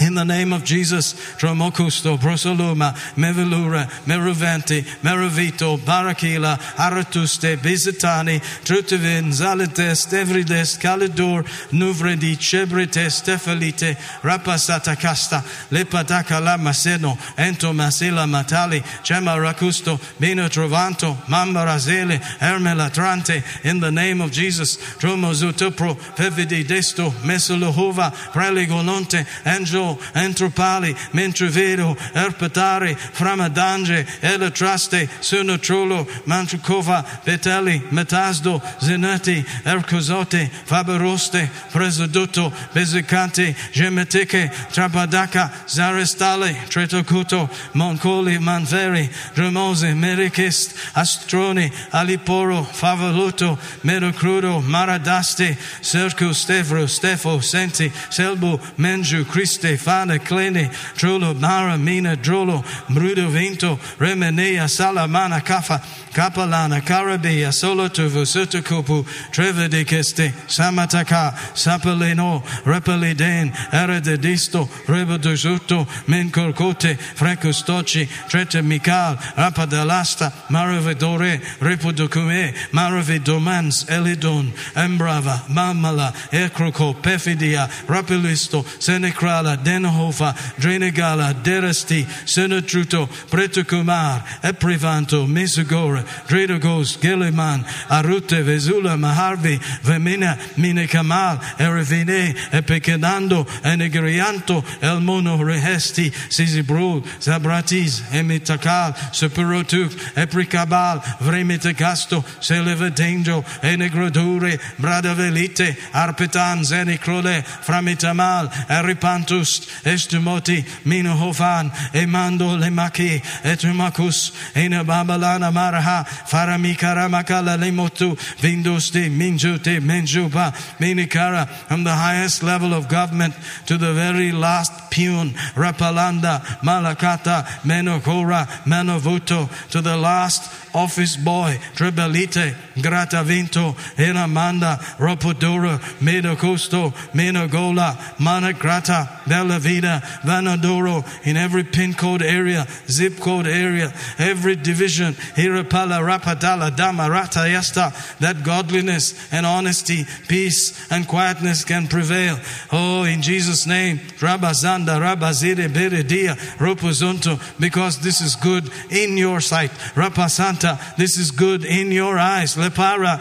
In the name of Jesus, Tramocusto, Brosoluma, Mevelura, Meruventi, Meravito, Barakila, Aratuste, Bizitani, Trutevin, Zalates, Devrides, Calidor, Nuvredi, Chebrite, Stefelite, Rapasatacasta, Lepataca Lamaseno, Ento Masila Matali, Chamaracusto, Bino Trovanto, Mambarazele, Ermelatrante, in the name of Jesus, Tromozutopro, Pevidi Desto, Mesolohova, Preligononte, Angelo. Entropali, Mentrovero, Erpetari, Framadange, Eletraste, Sunotrolo, Mantrukova, Beteli, Metasdo, Zenati, Ercozote, Faberoste, Presoduto, Bezicante, Gemeteke, Trabadaca, Zarestale, Tretocuto, Moncoli, Manveri, Dremose, Merikist, Astroni, Aliporo, Favoluto, Merocrudo, Maradaste, Circus, Stevro, Stefo, Senti, Selbu, Menju, Christe, Fana Clene, Trolo, Mara, Mina, Drolo, Brudo Vinto, Remenea, Salamana, Kafa, Kapalana, Carabea, Solotuvu, Sutukupu, Trevediceste, Samataka, Sapeleno, Repeliden, Erededisto, Reboduzuto, Mencorcote, Frecustoci, Tretemical, Rapadalasta, Maravedore, Repoducume, Maravedomans, Elidon, Embrava, Mamala, Ecroco, Perfidia, Rapilisto, Senecrala, Denhova, Drenegala, Deresti, Senetruto, Pretucumar, Eprivanto, Mesugora, Dredogos, Geleman, Arute, Vesula, Maharvi, Vemina, Minecamal, Erevine, Epecanando, Enegrianto, El Mono, Rehesti, Sisibrul, Zabratis, Emitacal, Superotuf, Epricabal, Vremitacasto, Selevetengio, Enegrodure, Bradavelite, Arpetan, Zenicrole, Framitamal, Eripantus, Estumoti, Minohovan, Emando Lemaki, Etumacus, Enababalana Maraha, Faramikaramakala Lemotu, Vindusti, Minjute, Menjuba, Minikara, from the highest level of government to the very last peon, Rapalanda, Malakata, Menokora, Manovuto, to the last office boy, Trebelite, Gratavinto, Enamanda, Rapodura, Medocusto, Menogola, Managrata, Bella Vida, Vanadoro, in every pin code area, zip code area, every division, Hirapala, Rapadala, Damarata, Yasta, that godliness and honesty, peace and quietness can prevail. Oh, in Jesus' name, Rabazanda, Rabazire, Beredia, Ropozonto, because this is good in your sight. Rapasanta, Santa. This is good in your eyes. Lepara,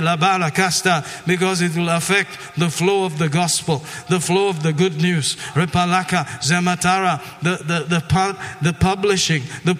labara casta, because it will affect the flow of the gospel, the flow of the good news. Repalaka, zematara, the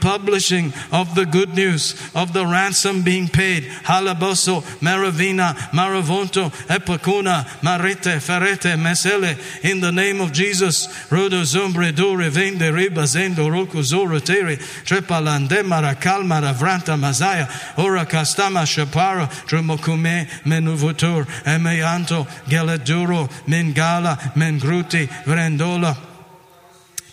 publishing of the good news, of the ransom being paid. Halaboso, Maravina, Maravonto, Epacuna, Marete, Ferete, Mesele, in the name of Jesus. Rodo zombre do revende ribazendo roku zoro tere trepalande mara calma ravranta mazaya ora castama shapara tremokume menuvotor emeanto geleduro mengala mengruti vrendola.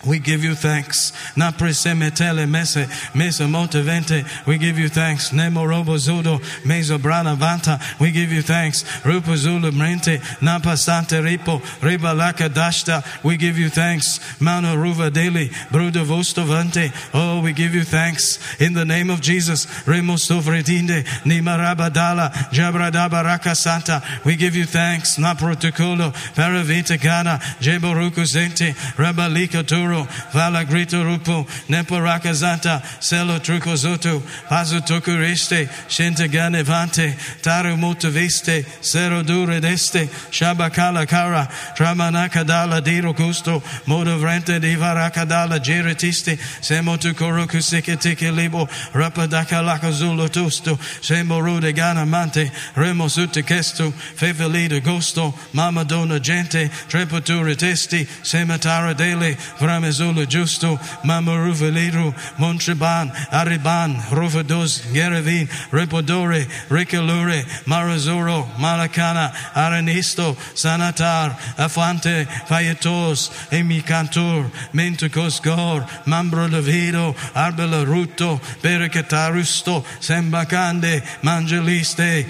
We give you thanks. Naprise metele mese, mesa motivente. We give you thanks. Nemo robo zudo, meso brana vanta. We give you thanks. Rupo zulu brente, napastante ripo, riba laka dashta. We give you thanks. Mano ruva deli, brudo vostovante. Oh, we give you thanks. In the name of Jesus. Remo sovredinde, nimarabadala, jabradaba raka santa. We give you thanks. Naprotocolo, paravita gana, jeboruku zente, rabalika toro. Vala grito rupo, neporaka zanta, selo truco zoto, paso tocureste, shentegane vante, taru motiveste, sero dure deste, shabakala cara, tramanakadala diro gusto, modo vrente di varakadala geretiste, semo tu corocu secetike libo, rapadakalaco zulo tosto, semo rude ganamante, remo sutekesto, fevelido gusto, mamma dona gente, trepoture testi, sematara dele, Ramezolo Justo, Mamaru Velero, Montreban, Ariban, Rovados, Yerevin, Repodore, Ricolore, Marazoro, Malacana, Aranisto, Sanatar, Afante, Fayetos, Emicantor, Menticos Gor, Mambro Levido, Arbela Ruto, Berecatarusto, Sembacande, Mangeliste.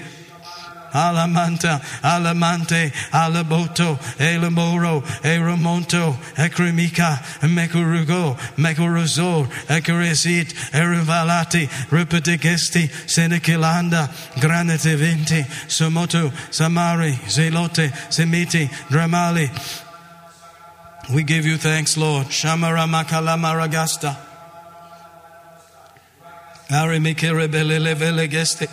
Alamanta, Alamante, Alaboto, Elamoro, Eramonto, Ekremika, Mekurugo, Mekuruzor, Ekeresit, Erivalati, Rupetigesti, Senekilanda, Granate Vinti, Somoto, Samari, Zelote, Semiti, Dramali. We give you thanks, Lord. Shamara Makalamaragasta. Arimikerebelelevelegesti.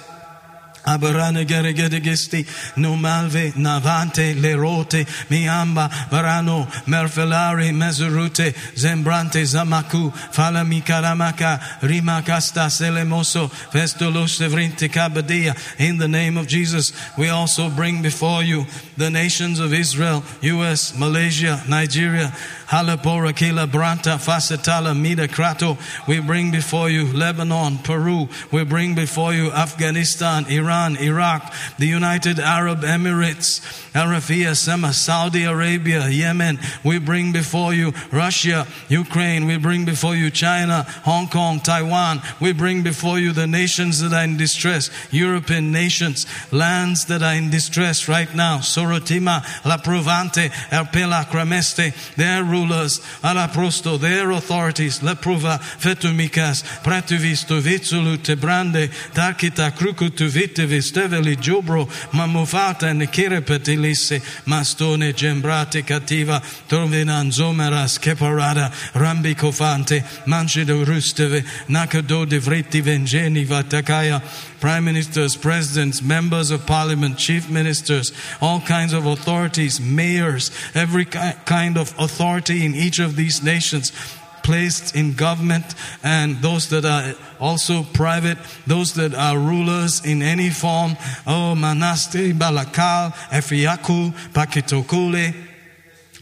Abarana geregedegesti, numalve, navante, lerote, miamba, varano, merfelari, mesurute, zembrante, zamaku, falamikaramaka, rimakasta, selemoso, festolos, vrinti, cabadia. In the name of Jesus, we also bring before you the nations of Israel, U.S., Malaysia, Nigeria, Halabora, Kila, Branta, Fasatala, Mida, Krato. We bring before you Lebanon, Peru. We bring before you Afghanistan, Iran, Iraq, the United Arab Emirates, Arafia, Sama, Saudi Arabia, Yemen. We bring before you Russia, Ukraine. We bring before you China, Hong Kong, Taiwan. We bring before you the nations that are in distress, European nations, lands that are in distress right now. Sorotima, La Provante, Erpela, Crameste, their rulers, Alaprosto, their authorities, Leprova, Fetumikas, Pratuvisto, Vitsulu, Tebrande, Tarkita, Krukutuvitu, Visteveli, Jobro, Mamufata, and Kirepeti. Lisse, Mastone, Gembrate, Cativa, Torvenan, Zomeras, Keparada, Rambi Cofante, Mancedo Rusteve, Nakado de Vreti Vengeni, Vatakaya, prime ministers, presidents, members of parliament, chief ministers, all kinds of authorities, mayors, every kind of authority in each of these nations, placed in government, and those that are also private, those that are rulers in any form. Oh, Manaste, Balakal, Efiaku, Pakitokule,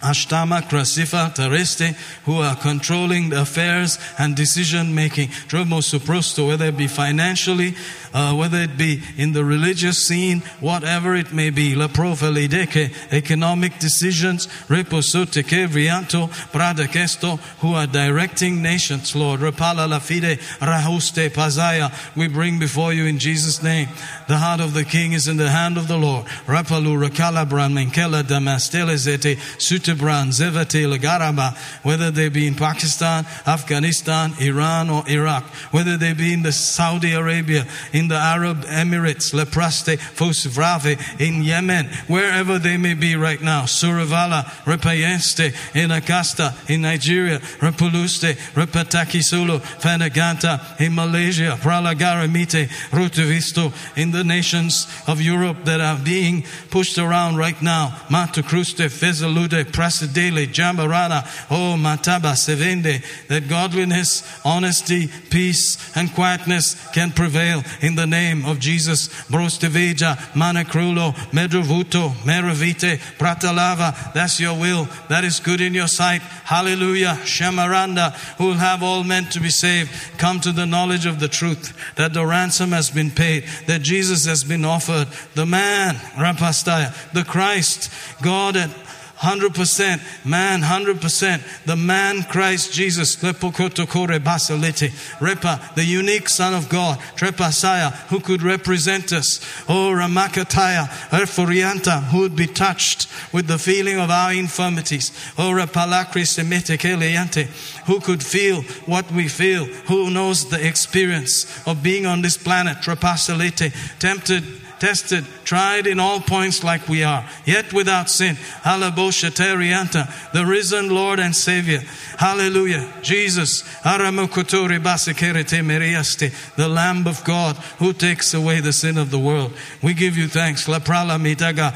Ashtama, Krasifa, Tereste, who are controlling the affairs and decision making. Dromo Suprosto, whether it be financially, whether it be in the religious scene, whatever it may be. La Provalideke, economic decisions, Reposoteke, Vrianto, Pradakesto, who are directing nations, Lord. Rapala Lafide, Rahuste, Pazaya, we bring before you in Jesus' name. The heart of the king is in the hand of the Lord. Rapalu, Rakalabran, Menkela, Damastelezete, Suta, whether they be in Pakistan, Afghanistan, Iran or Iraq, whether they be in the Saudi Arabia, in in the Arab Emirates, Lepraste, Fosvrave, in Yemen, wherever they may be right now, Suravala, Repayeste, in Akasta, in Nigeria, Repuluste, Repatakisolo, Fanaganta, in Malaysia, Pralagaramite, Rutuvisto, in the nations of Europe that are being pushed around right now, Matu Kruste, Fezalude, Prasidele, Jambarana, oh Mataba, Sevende, that godliness, honesty, peace, and quietness can prevail in the name of Jesus. Brosteveja, Manacrulo, Medrovuto, Meravite, Pratalava, that's your will, that is good in your sight. Hallelujah. Shamaranda, who will have all men to be saved, come to the knowledge of the truth, that the ransom has been paid, that Jesus has been offered, the man, Rapastaya, the Christ, God at 100%, man 100%, the man Christ Jesus, Repa, the unique Son of God, Trepasaya, who could represent us, oh Ramakataya, Erforianta, who would be touched with the feeling of our infirmities, oh Rapalakrisemetekeleante, who could feel what we feel, who knows the experience of being on this planet, Trapasalete, tempted, tested, tried in all points like we are, yet without sin. Alaboshaterianta, the risen Lord and Savior. Hallelujah. Jesus, the Lamb of God who takes away the sin of the world. We give you thanks, that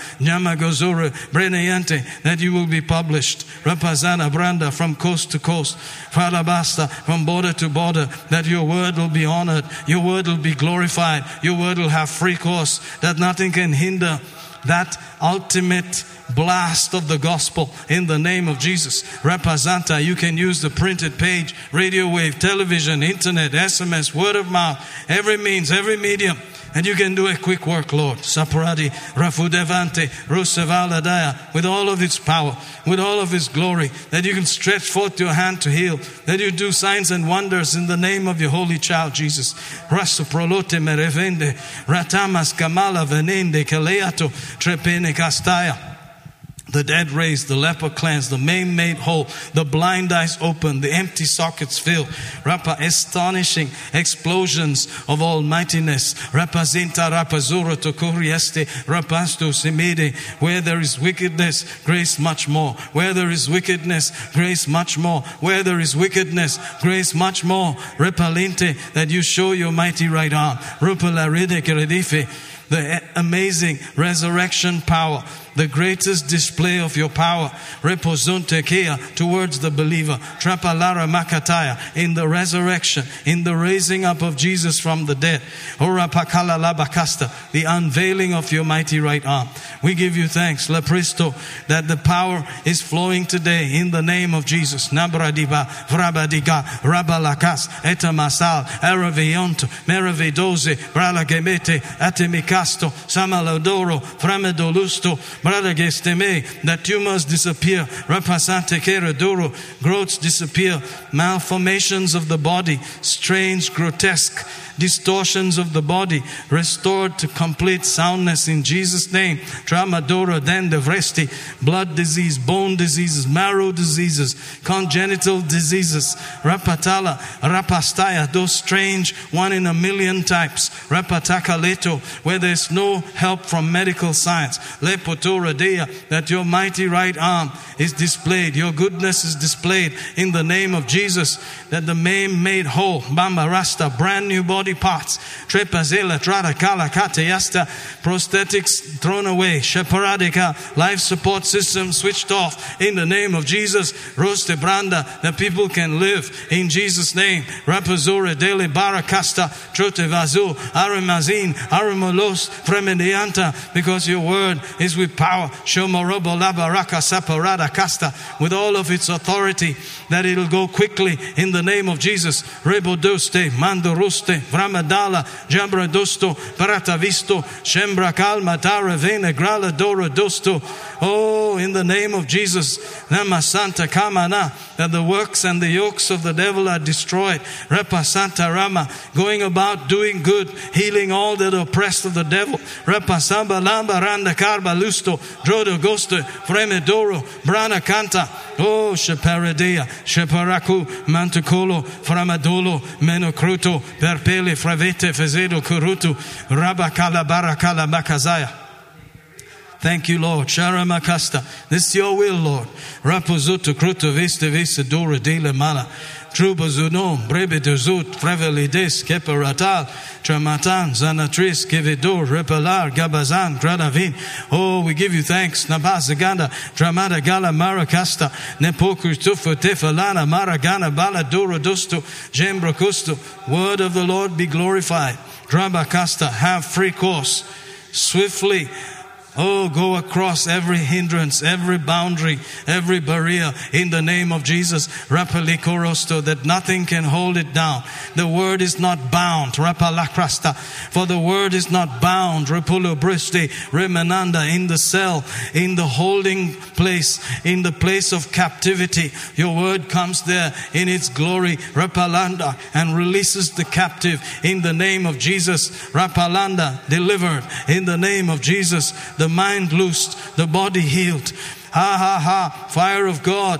you will be published. Rapazana Branda, from coast to coast, Farabasta, from border to border, that your word will be honored, your word will be glorified, your word will have free course, that nothing can hinder that ultimate blast of the gospel in the name of Jesus. Rapazanta, you can use the printed page, radio wave, television, internet, SMS, word of mouth, every means, every medium. And you can do a quick work, Lord. Saparadi, Rafudevante, Rusevaladaya, with all of its power, with all of its glory, that you can stretch forth your hand to heal, that you do signs and wonders in the name of your holy child, Jesus. Rasuprolote merevende, Ratamas Kamala venende, Kaleato, Trepene Castaya. The dead raised, the leper cleansed, the maimed made whole, the blind eyes opened, the empty sockets filled. Rapa, astonishing explosions of almightiness. Rapazinta, rapazura, tokorieste, rapasto, semede. Where there is wickedness, grace much more. Where there is wickedness, grace much more. Where there is wickedness, grace much more. Repalinte, that you show your mighty right arm. Rupalaride keredife, the amazing resurrection power, the greatest display of your power, reposuntekea, towards the believer, trapalara makataya, in the resurrection, in the raising up of Jesus from the dead, ora pakala labakasta, the unveiling of your mighty right arm. We give you thanks, Lepristo, that the power is flowing today in the name of Jesus. Nabradiba, vrabadiga, rabalakas, etamasal, eravionto, meravidoze, bralagemete, atemicasto, samalodoro, framedolusto, Brother Gesteme, that tumors disappear, Rapasante Keredoro, growths disappear, malformations of the body, strange, grotesque distortions of the body, restored to complete soundness in Jesus' name. Tramadora, then the vresti, blood disease, bone diseases, marrow diseases, congenital diseases, Rapatala, Rapastaya, those strange 1 in a million types, Rapatakaleto, where there's no help from medical science, Lepotora Dea, that your mighty right arm is displayed, your goodness is displayed in the name of Jesus, that the maimed made whole, Bamba Rasta, brand new body parts, trepazela, trarakala, kateyasta, prosthetics thrown away, sheparadika, life support system switched off in the name of Jesus. Rostebranda, the people can live in Jesus' name. Rapazura dele barakasta, trotevazu, aramazin, aramalos, fremedianta, because your word is with power. Shomorobo labaraka saparada casta, with all of its authority, that it'll go quickly in the name of Jesus. Rebodoste, mandoruste, Vramadala, Jambra Dosto, Paratavisto, Shembra Kalma, Tara Vena, Grala Dora Dosto. Oh, in the name of Jesus, Namasanta Kamana, that the works and the yokes of the devil are destroyed. Repasanta Rama, going about doing good, healing all that are oppressed of the devil. Repasamba Lamba Randa Karba Lust, gusto, drodo gusto, fremedoro, brana canta, oh, sheparadea, sheparacu, mantucolo, framadolo, menocruto, perpele, fravete, fezedo, curutu, rabacala, baracala, macazaya. Thank you, Lord. Sharamakasta. This is your will, Lord. Rapozutu kruto viste viste dora de la mala. Trubozunom, brebe dozut, frevelides, keparatal, tramatan, zanatris, kevedor, repelar, gabazan, gradavin. Oh, we give you thanks. Nabazaganda, dramada gala maracasta, nepokustufa tefalana, maragana, bala dora dosto, jembrocusto. Word of the Lord be glorified. Drabakasta, have free course. Swiftly. Oh, go across every hindrance, every boundary, every barrier in the name of Jesus. Rapalikorosto, that nothing can hold it down. The word is not bound. Rapalakrasta, for the word is not bound. Rapulobristi, remananda, in the cell, in the holding place, in the place of captivity. Your word comes there in its glory, Rapalanda, and releases the captive in the name of Jesus. Rapalanda, delivered in the name of Jesus. The mind loosed, the body healed. Ha ha ha, fire of God.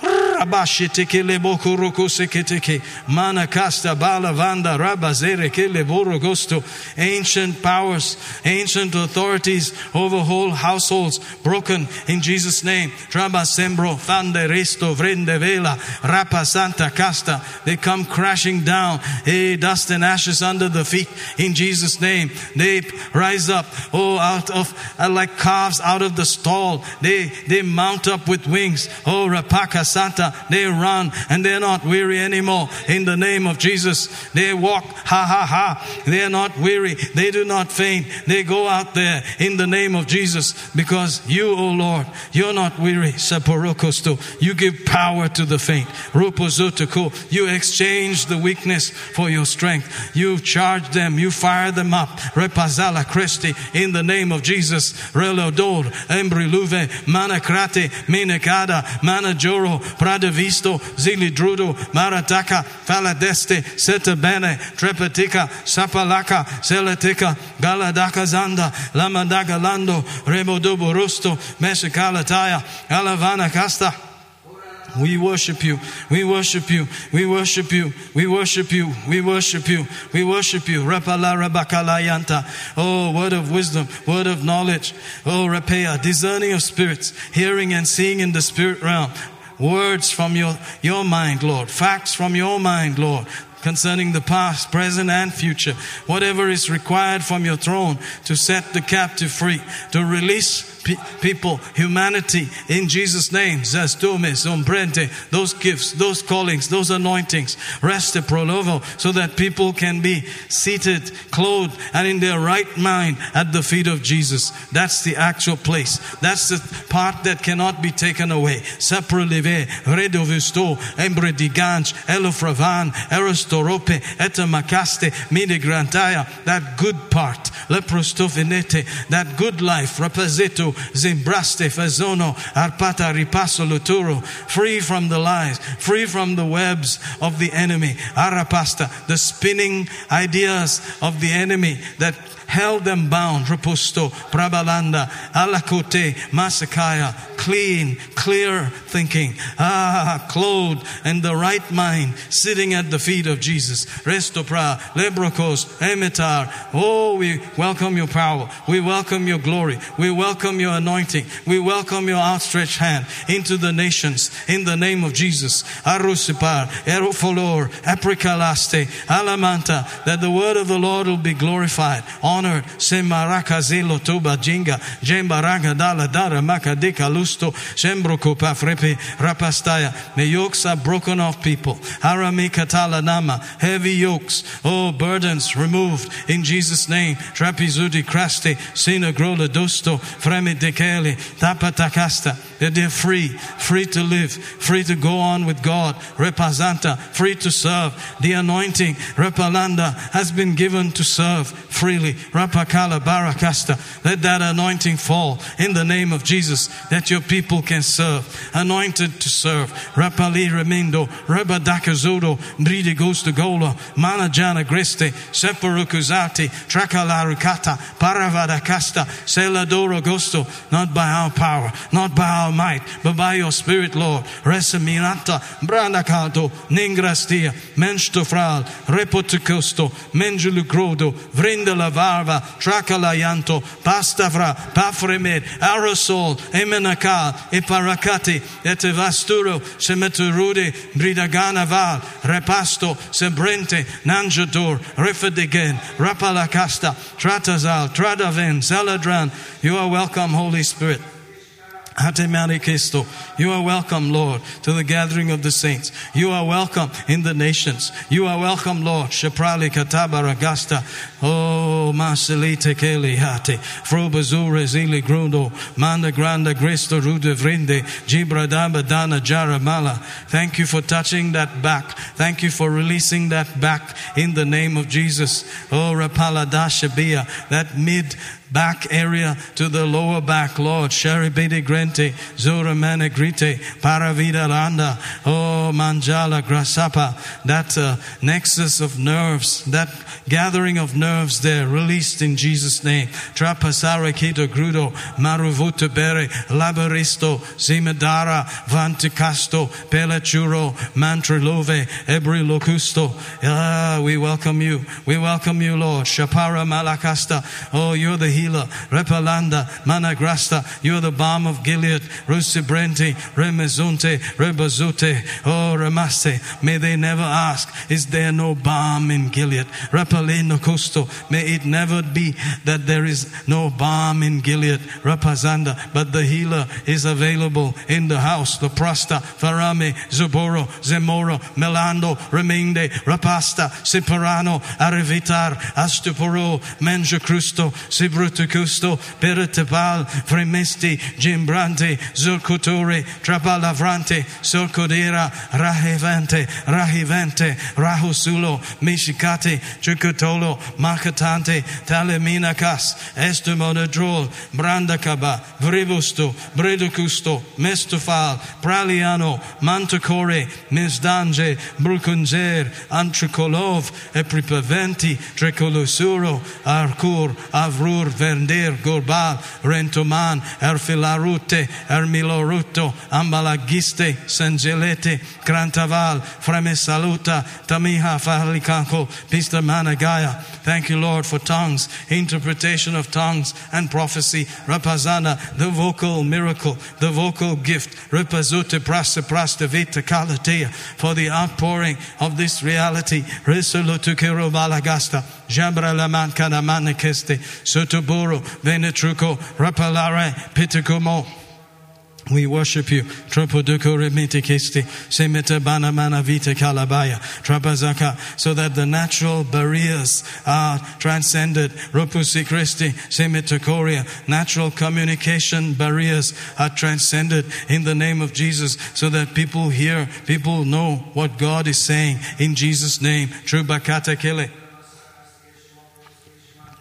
Rabashitiki leboku rukusikitiki. Manakasta balavanda rabazere keleborogosto. Ancient powers, ancient authorities over whole households broken in Jesus' name. Trabasembro, Thanderesto, Vrendevela, Rapa Santa Casta. They come crashing down. Hey, dust and ashes under the feet in Jesus' name. They rise up, oh, out of like calves out of the stall. They mount up with wings. Oh, Rapaka Santa, they run and they're not weary anymore in the name of Jesus. They walk, ha ha ha, they're not weary, they do not faint, they go out there in the name of Jesus, because you, O Lord, you're not weary. Saporokosto, you give power to the faint. Rupozutuko, you exchange the weakness for your strength, you charge them, you fire them up. Repazala Christi, in the name of Jesus. Relodor, Embriluve, Manacrate, Menecada, Manajoro, Pradavisto, Zilidrudo, Marataka, Faladeste, Setabene, Trepatica, Sapalaka, Selatica, Galadaka Zanda, Lamadagalando, Rebodoborusto, Meshikalataya, Alavana Casta. We worship you, we worship you, we worship you, we worship you, we worship you, we worship you. Rapala rabakalayanta. Oh, word of wisdom, word of knowledge. Oh, rapea, discerning of spirits, hearing and seeing in the spirit realm. Words from your mind, Lord. Facts from your mind, Lord, concerning the past, present, and future. Whatever is required from your throne to set the captive free, to release people, humanity, in Jesus' name. Zastumes, umbrente, those gifts, those callings, those anointings. Reste prolovo, so that people can be seated, clothed, and in their right mind at the feet of Jesus. That's the actual place. That's the part that cannot be taken away. Saprolive, redovisto, embrediganj, elofravan, erostorope, etamacaste, midigrantaya. That good part. Leprostofinete, that good life. Rapazeto, Zimbraste, Fazono, Arpata, Ripasso, Luturo, free from the lies, free from the webs of the enemy. Arapasta, the spinning ideas of the enemy that held them bound. Reposto, Prabalanda, Alakote, Masakaya, clean, clear thinking. Ah, clothed in the right mind, sitting at the feet of Jesus. Restopra, Lebrokos, Emetar. Oh, we welcome your power. We welcome your glory. We welcome your anointing. We welcome your outstretched hand into the nations in the name of Jesus. Arusipar, Erofolor, Apricalaste, Alamanta, that the word of the Lord will be glorified. Honored, Semaraka Zelo Toba Jinga, Jembaraga Dala Dara Makadika Lusto, Shembrokopa Frepe, Rapastaya. The yokes are broken off people. Haramikatala Nama, heavy yokes, oh, burdens removed in Jesus' name. Trapizudi Kraste, Sinagrola Dosto, Fremidekele, Tapatakasta, that they're free, free to live, free to go on with God. Repazanta, free to serve. The anointing, Repalanda, has been given to serve freely. Rapakala Barakasta. Let that anointing fall in the name of Jesus, that your people can serve. Anointed to serve. Rapali Remendo, Rabadakazodo, Bride Gosto Gola, Manajana Greste, Separukuzati, Trakalarukata, Paravadakasta, Seladoro Gosto, not by our power, not by our might, but by your Spirit, Lord. Resaminata, Brandacato, Ningrastia, Menstofral, Repotucosto, Menjulugrodo, Vrindala Varva, Tracalayanto, Pastavra, Pafremed, Arosol, Emenakal, Eparakati, Etevasturo, Semeturude, Bridaganaval, Repasto, Sebrente, Nanjador, Refedigen, Rapalacasta, Tratazal, Tradaven, Zaladran. You are welcome, Holy Spirit. You are welcome, Lord, to the gathering of the saints. You are welcome in the nations. You are welcome, Lord. Sheprali Katabaragasta. Oh, Maselite Kelihati. Frobazure Zili Grudo. Manda Granda Gresto Rude Vrinde. Jibradamba Dana Jaramala. Thank you for touching that back. Thank you for releasing that back in the name of Jesus. Oh, Rapala Dashabia. That mid back area to the lower back, Lord. Sharibede Grente, Zora Manegrite, Paravida Randa, oh Manjala Grasapa, that nexus of nerves, that gathering of nerves there, released in Jesus' name. Trapasara Keto Grudo, Maruvuto Bere, Labaristo, Zimedara, Vanticasto, Pelachuro, Mantrelove, Ebri Locusto. Ah, we welcome you. We welcome you, Lord. Shapara Malakasta. Oh, you're the healer. Repalanda, Managrasta, you're the balm of Gilead. Rusibrenti, Remezunte, Rebazute, oh Remaste, may they never ask, is there no balm in Gilead? Repaleno Costo, may it never be that there is no balm in Gilead. Rapazanda, but the healer is available in the house. The Prasta, Farame, Zoboro, Zemoro, Melando, Remende, Rapasta, Siparano, Arevitar, Astuporo, Menja Crusto, Sibrutucusto, Peretebal, Fremesti, Gimbrante, Zurcutore, Trabalavrante, Sorcodera, Rahevante, Rahivante, Rahusulo, Mishikate, Chucutolo, Macatante, Taleminacas, Estomodadrol, Brandacaba, Vrebusto, Breducusto, Mestofal, Praliano, Mantocore, Misdange, Brucunzer, Antricolov, Epripaventi, Trecolosuro, Arcur, Avrur, Vernder, Gorbal, Rentoman, Erfilarute, Ermiloruto, Ambalagiste, Sangelete, Grantaval, Framesaluta, Tamiha, Fahalikanko, Pistamanagaya. Thank you, Lord, for tongues, interpretation of tongues and prophecy. Rapazana, the vocal miracle, the vocal gift. Rapazute, Prasta, Prasta, Vita, Kalatea, for the outpouring of this reality. Resolutu, Kerobalagasta, Jabralaman, Kanamanakeste, Sotoboro, Venetruco, Rapalare, Pitacomo. We worship you. Tropoduko remite kisti, semeta banamana vita kalabaya, trapazaka, so that the natural barriers are transcended. Ropusi Christi, semeta koria, natural communication barriers are transcended in the name of Jesus, so that people hear, people know what God is saying in Jesus' name. Trubakata kele.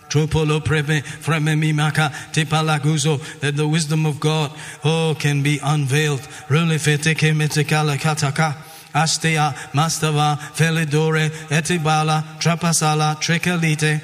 Tropolo preme framemimaka tepalaguzo, that the wisdom of God, oh, can be unveiled. Rulefeteke metekala kataka. Astea, Mastava, Felidore, Etibala, Trapasala, Trekalite.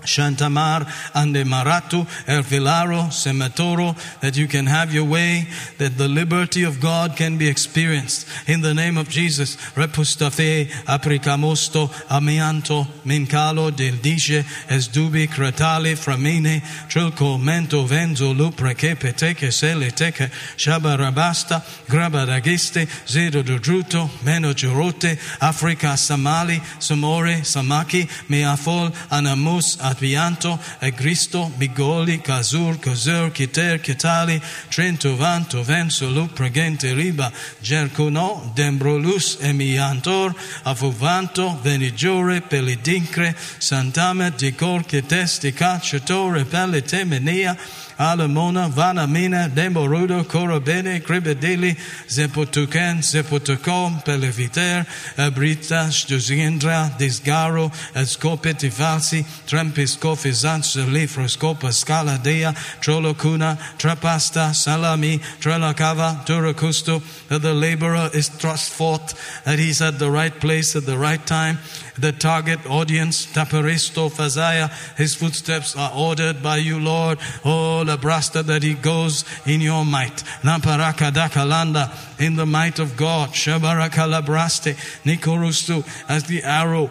Shantamar, Andemaratu, Ervilaro, Semetoro, that you can have your way, that the liberty of God can be experienced. In the name of Jesus, Repustafe, Apricamosto, Amianto, Mincalo, Del Dice, Esdubi, Cratale, Framine, Trilco, Mento, Venzo, Lupreke, Peteke, Sele, Teke, Shabarabasta, Grabaragiste, Zedo Druto, Menojorote, Africa, Samali, Somore, Samaki, Meafol, Anamus, Advianto, Agristo, Bigoli, Kazur, Kazur, Kiter, Kitali, Trento, Vanto, Vensolu, Pregente, Riba, Gercuno, Dembrolus, Emiantor, Avovanto, Venigiore, Pelidincre, Santame, Dicor, Ketesti, Cacciatore, Pelletemenia, Alamona, Vanamina, Demorudo, Korobene, Kribedeli, Zepotuken, Zepotukom, Peleviter, Abrita, Stuzindra, Disgaro, Escopetivasi, Trampiscofizans, Lefroscopa, Scaladea, Trolocuna, Trapasta, Salami, Trelacava, Turacusto, that the laborer is thrust forth, that he's at the right place at the right time. The target audience, Taperisto, Fazaya, his footsteps are ordered by you, Lord. Oh, the brasta that he goes in your might. Namparaka dakalanda, in the might of God. Shabarakalabraste, Nikorustu, as the arrow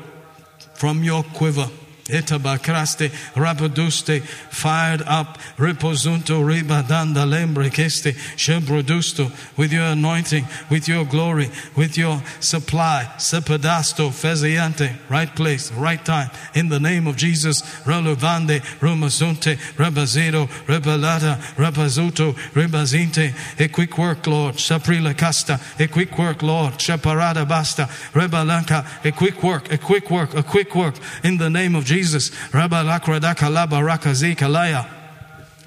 from your quiver. Etabakraste, rapaduste, fired up, reposunto, ribadanda, lembrekeste, shebrodusto, with your anointing, with your glory, with your supply, sepadasto, feziante, right place, right time, in the name of Jesus, relevande, rumasunte, rebazedo, rebelada, rebazuto, rebazinte, a quick work, Lord, saprila casta, a quick work, Lord, shaparada basta, rebalanca, a quick work, a quick work, a quick work, in the name of Jesus.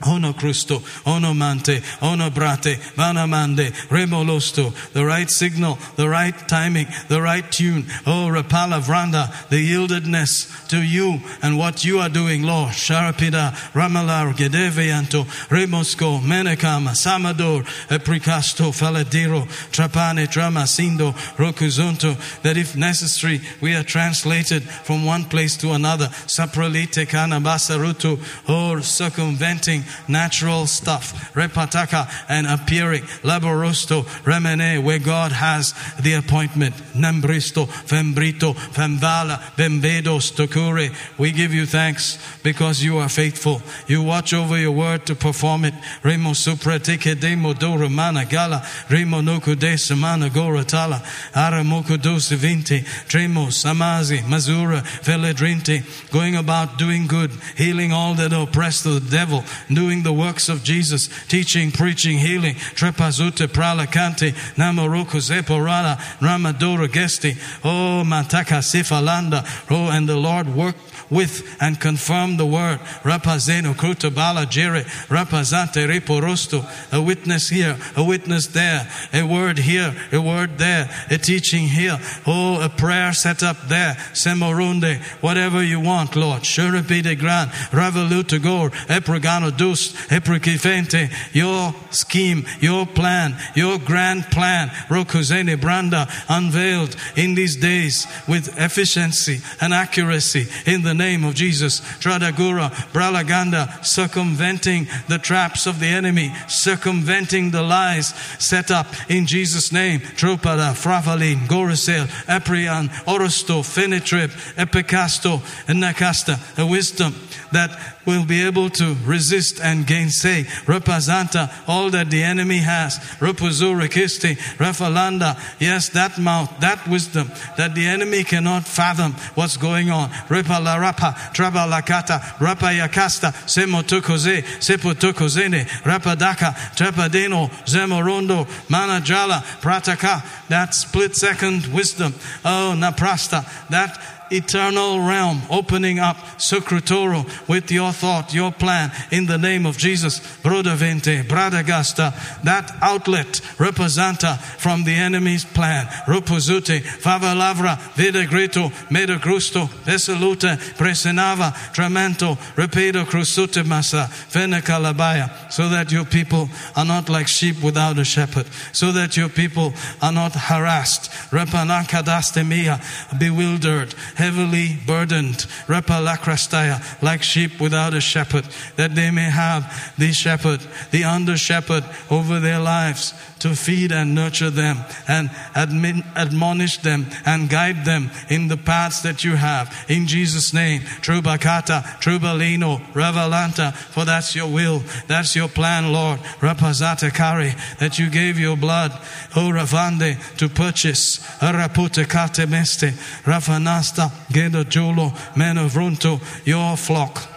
Ono Cristo, ono mante, ono brate, vanamande, remolosto, the right signal, the right timing, the right tune. Oh, rapala vranda, the yieldedness to you and what you are doing, Lord. Sharapida, ramalar, gedevianto, remosco, menekama, samador, epricasto, faladiro, trapane, tramasindo, rocuzonto, that if necessary, we are translated from one place to another. Sapralite, canabasaruto, or circumventing natural stuff, repataka, and appearing laborosto, remene, where God has the appointment. Nambristo, fembrito, femvala, vembedos, tokure. We give you thanks because you are faithful. You watch over your word to perform it. Remo supratike demo dora managala, remo nokude samana goratala, aramokudos vinti, tremo samazi, mazura, veledrinti, going about doing good, healing all that are oppressed of the devil, doing the works of Jesus, teaching, preaching, healing. Trepazute pralakante, namoroko zeporana, ramadoro gesti, oh mataka sifalanda, oh, and the Lord worked with and confirmed the word. Rapazeno krutabala jere, rapazante reporosto, a witness here, a witness there, a word here, a word there, a teaching here, oh, a prayer set up there, semorunde, whatever you want, Lord. Sherepide gran, ravelutagor, epragano dus, eprikifente, your scheme, your plan, your grand plan, Rokuzene branda, unveiled in these days with efficiency and accuracy in the name of Jesus. Tradagura, bralaganda, circumventing the traps of the enemy, circumventing the lies set up in Jesus' name. Tropada, Fravalin, Gorisel, Aprian, Orosto, Fenetrip, Epicasto, and Nakasta, a wisdom that will be able to resist and gainsay, representa, all that the enemy has, repuzura kisti, refalanda, yes, that mouth, that wisdom, that the enemy cannot fathom what's going on, repalarapa, trabalakata, rapayakasta, semotukose, sepotukosene, rapadaka, trepadeno, zemorondo, manajala, prataka, that split-second wisdom, oh, naprasta, that eternal realm opening up, Socratoro, with your thought, your plan, in the name of Jesus. Brodavente, Bradagasta, that outlet, representa, from the enemy's plan. Rupuzute, Favalavra, Videgreto, Medagrusto, Esalute, Presenava, Tramento, Repedo Crusute Massa, Venecalabaya, so that your people are not like sheep without a shepherd, so that your people are not harassed, Repanakadastemia, bewildered, heavily burdened, repalakrastaya, like sheep without a shepherd, that they may have the shepherd, the under shepherd over their lives, to feed and nurture them and admonish them and guide them in the paths that you have, in Jesus' name. Trubakata, Trubalino, Revalanta, for that's your will, that's your plan, Lord. Rapazatakari, that you gave your blood, O Ravande, to purchase. Araputekate meste, Rafanasta, Gedo Jolo, Men of Runto, your flock.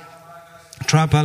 So we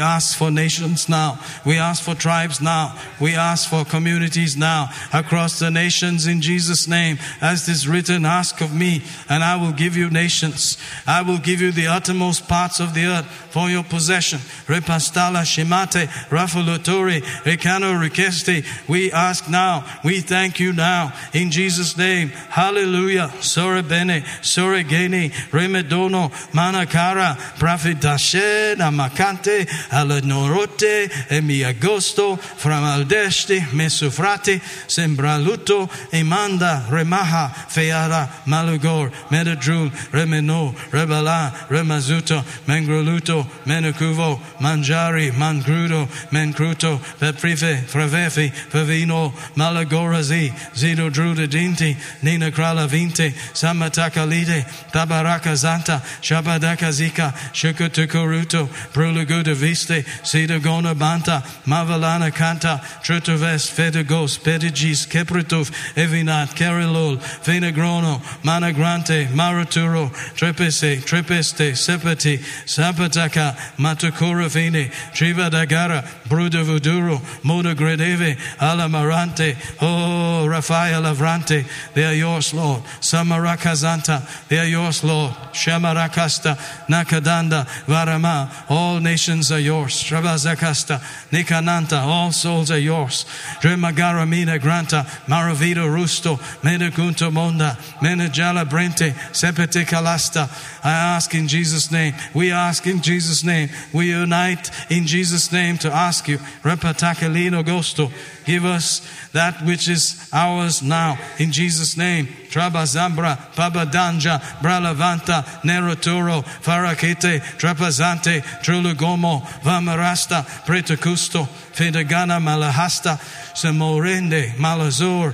ask for nations now. We ask for tribes now. We ask for communities now across the nations in Jesus' name. As it is written, ask of me and I will give you nations. I will give you the uttermost parts of the earth for your possession. Repastala Shimate, Rafalotori, Rekano Rekesti. We ask now. We thank you now in Jesus' name. Hallelujah. Sore Bene, Sore Geni, Remedono, Manakara, Prafitashe, Namakante, Alenorote, Emiagosto, Framaldesti, Mesufrati, Sembraluto, Emanda, Remaha, Feara, Malugor, Medadrul, Remeno, Rebala, Remazuto, Mengroluto, Menacuvo, Manjari, Mangrudo, Mencruto, Peprife, Fravefi, Pavino, Malagorazi, Zido Druda Dinti, Nina Kralavinte, Samatakalide, Tabaraka Zanta, Shabadakazika, Shukutukuruto, Pruluguda Viste, Sidogona Banta, Mavalana Kanta, Trutuves, Fedegos, Pedigis, Keprituf, Evinat, Kerilol, Venegrono, Managrante, Maraturo, Trepese, Trepeste, Sepati, Sapataka, Matukuravine, Trivadagara, Brudavuduro, Modogredeve, Alamarante, O Raphael Avrante, they are yours, Lord. Samarakazanta, they are yours, Lord. Shamarakasta, Nakadanda, Varama, all nations are yours. Shrabazakasta, Nikananta, all souls are yours. Dremagara Mina Granta, Maravito Rusto, Menagunto Monda, Menajala Brente, Sepete Kalasta. I ask in Jesus' name. We ask in Jesus' name. We unite in Jesus' name to ask you. Repatakalino Gosto. Give us that which is ours now in Jesus' name. Trabazambra, Pabadanja, Bralavanta, Neroturo, Farakete, Trapazante, Trulugomo, Vamarasta, Pretocusto, Fedagana, Malahasta, Semorende, Malazur,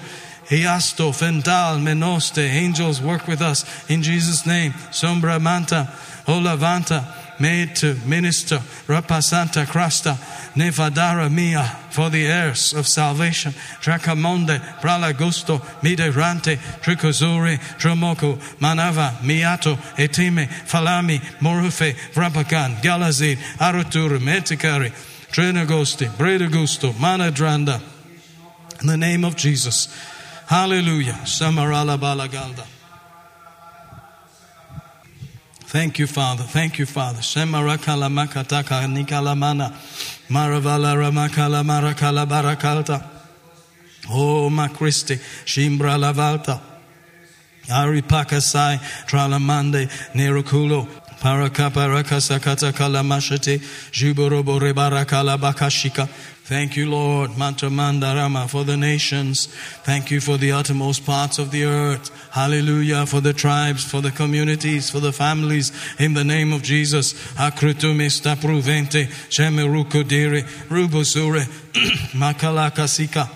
Iasto, Fental, Menoste. Angels work with us in Jesus' name. Sombra Manta, Olavanta, made to minister, Rapasanta Krasta, Nevadara Mia, for the heirs of salvation, Tracamonde, Pralagusto, Miderante, Tricozuri, Tromoku, Manava, Miato, Etime, Falami, Morufe, Vrapakan, Galazid, Aruturum, Etikari, Trinagosti, Bredagusto, Manadranda. In the name of Jesus. Hallelujah. Samarala Balagalda. Thank you, Father. Thank you, Father. Shemarakala makataka nikalamana maravala ramakala marakala barakalta. Oh, Makristi shimbra lavalta aripakasai tralamande nerokulo parakaparakasakata kalamashati juborobo rebarakala bakashika. Thank you, Lord, Mantamandarama, for the nations. Thank you for the uttermost parts of the earth. Hallelujah, for the tribes, for the communities, for the families. In the name of Jesus. Akrutumista pruvente, Chemerukudere, Rubosure, Makalakasika.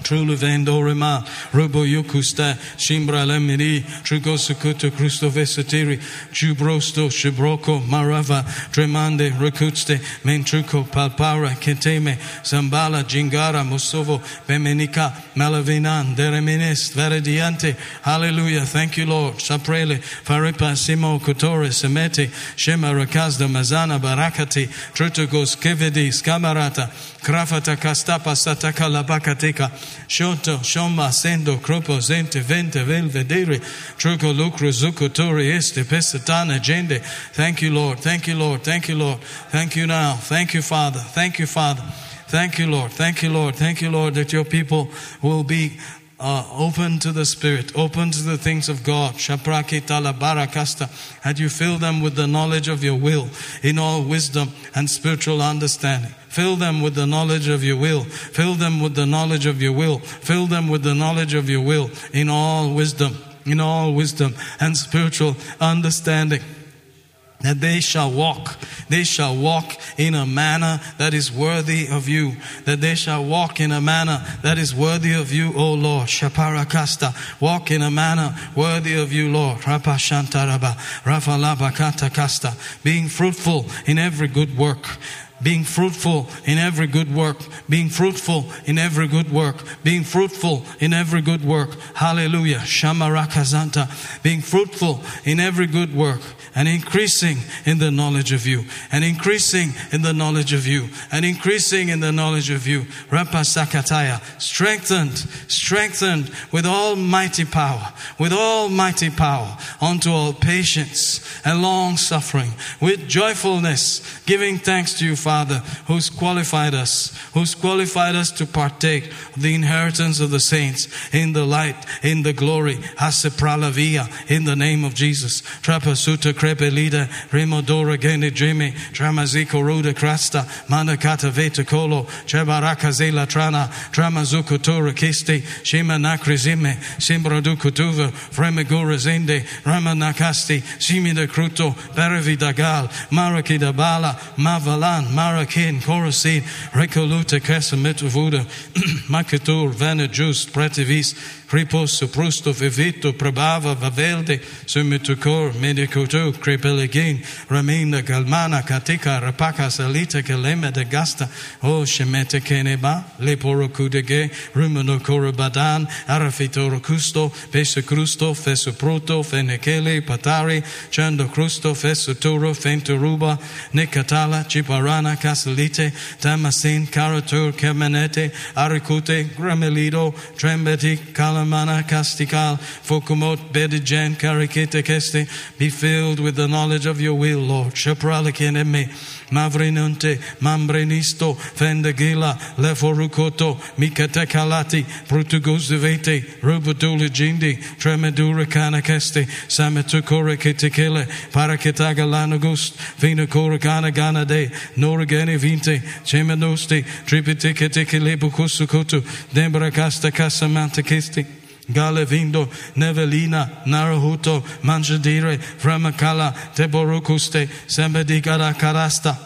Trulu vendorema, rubo yokusta, shimbra lemiri, trugosukuto, crustovesatiri, jubrosto, shibroko, marava, tremande, recutste, mentruco, palpara, keteme, zambala, jingara, musovo, bemenica, malavinan, dereminest, verediante. Hallelujah. Thank you, Lord. Saprele, farepa, simo, kutore, semete, shema, rakazda, mazana, barakati, trutugos, kevedi, scamarata, krafata, kastapa, sataka, labakateka, Shoto, Shoma, Sendo, Cropo, Zente, Vente, Velvedere, Truco, Lucro, Zucco, Tori, Este, Pesatana, Gende. Thank you, Lord. Thank you, Lord. Thank you, Lord. Thank you now. Thank you, Father. Thank you, Father. Thank you, Lord. Thank you, Lord. Thank you, Lord, that your people will be open to the Spirit, open to the things of God. Shapraki talabarakasta. Had you fill them with the knowledge of your will in all wisdom and spiritual understanding. Fill them with the knowledge of your will. Fill them with the knowledge of your will. Fill them with the knowledge of your will in all wisdom, and spiritual understanding. That they shall walk in a manner that is worthy of you. That they shall walk in a manner that is worthy of you, O Lord. Shaparakasta, walk in a manner worthy of you, Lord. Rapashantaraba, Rafalabakatakasta, being fruitful in every good work. being fruitful in every good work, being fruitful in every good work, being fruitful in every good work. Hallelujah. Shamarakazanta. Being fruitful in every good work and increasing in the knowledge of you, and increasing in the knowledge of you, and increasing in the knowledge of you. Rapasakataya. Strengthened with almighty power, unto all patience and long suffering, with joyfulness, giving thanks to you, Father, who's qualified us to partake of the inheritance of the saints in the light, in the glory. Hasepralavia, in the name of Jesus. Trapasuta crepelida, remodora genejeme, tramaziko ruda crasta, manakata veta colo, chabaraka zela trana, tramazukutura kiste, shemanakrizime, simbrodukutuva, fremegura zende, ramanakasti, simida cruto, paravidagal, marakidabala, mavala. Marakin, Korasin, Recoluta, Casametavuda, Macatur, Vanajus, Prativis, Kripos, Prusto, Vivito, Prabava, Vavelde, Sumitukor, Medicotu, Crepelegin, Ramina, Galmana, Katika, Rapaka, Salita, Kalema, de Gasta, O Shemete Keneba, Leporocudege, Rumano Korabadan, Arafitoro Custo, Pesacrusto, Fesupruto, Fenekele, Patari, Chando Crusto, Fesuturo, Fenturuba, Necatala, Chipara. Rana Casalite, Damasin, Caratur, Kemenete, Aricute, Gramelido, Trembeti, Calamana, Castical, Focumot, Bedigen, Caricete, Keste. Be filled with the knowledge of your will, Lord. Shapralakineme, Mavrinunte, Mambrenisto, Fendegila, Leforukoto, Mikatekalati, Prutuguzivete, Rubutuligindi, Tremedura Canaceste, Sametucore Ketekele, Paraketagalanagus, Vinacoragana Ganade, Norgene vinte, Cemenoste, Tripite Ketekele Bukusukotu, Dembrakasta Casamante Kesti, Galevindo, Nevelina, Narahuto, Manjadire, Framakala, Teborokuste, Sambadigara Karasta.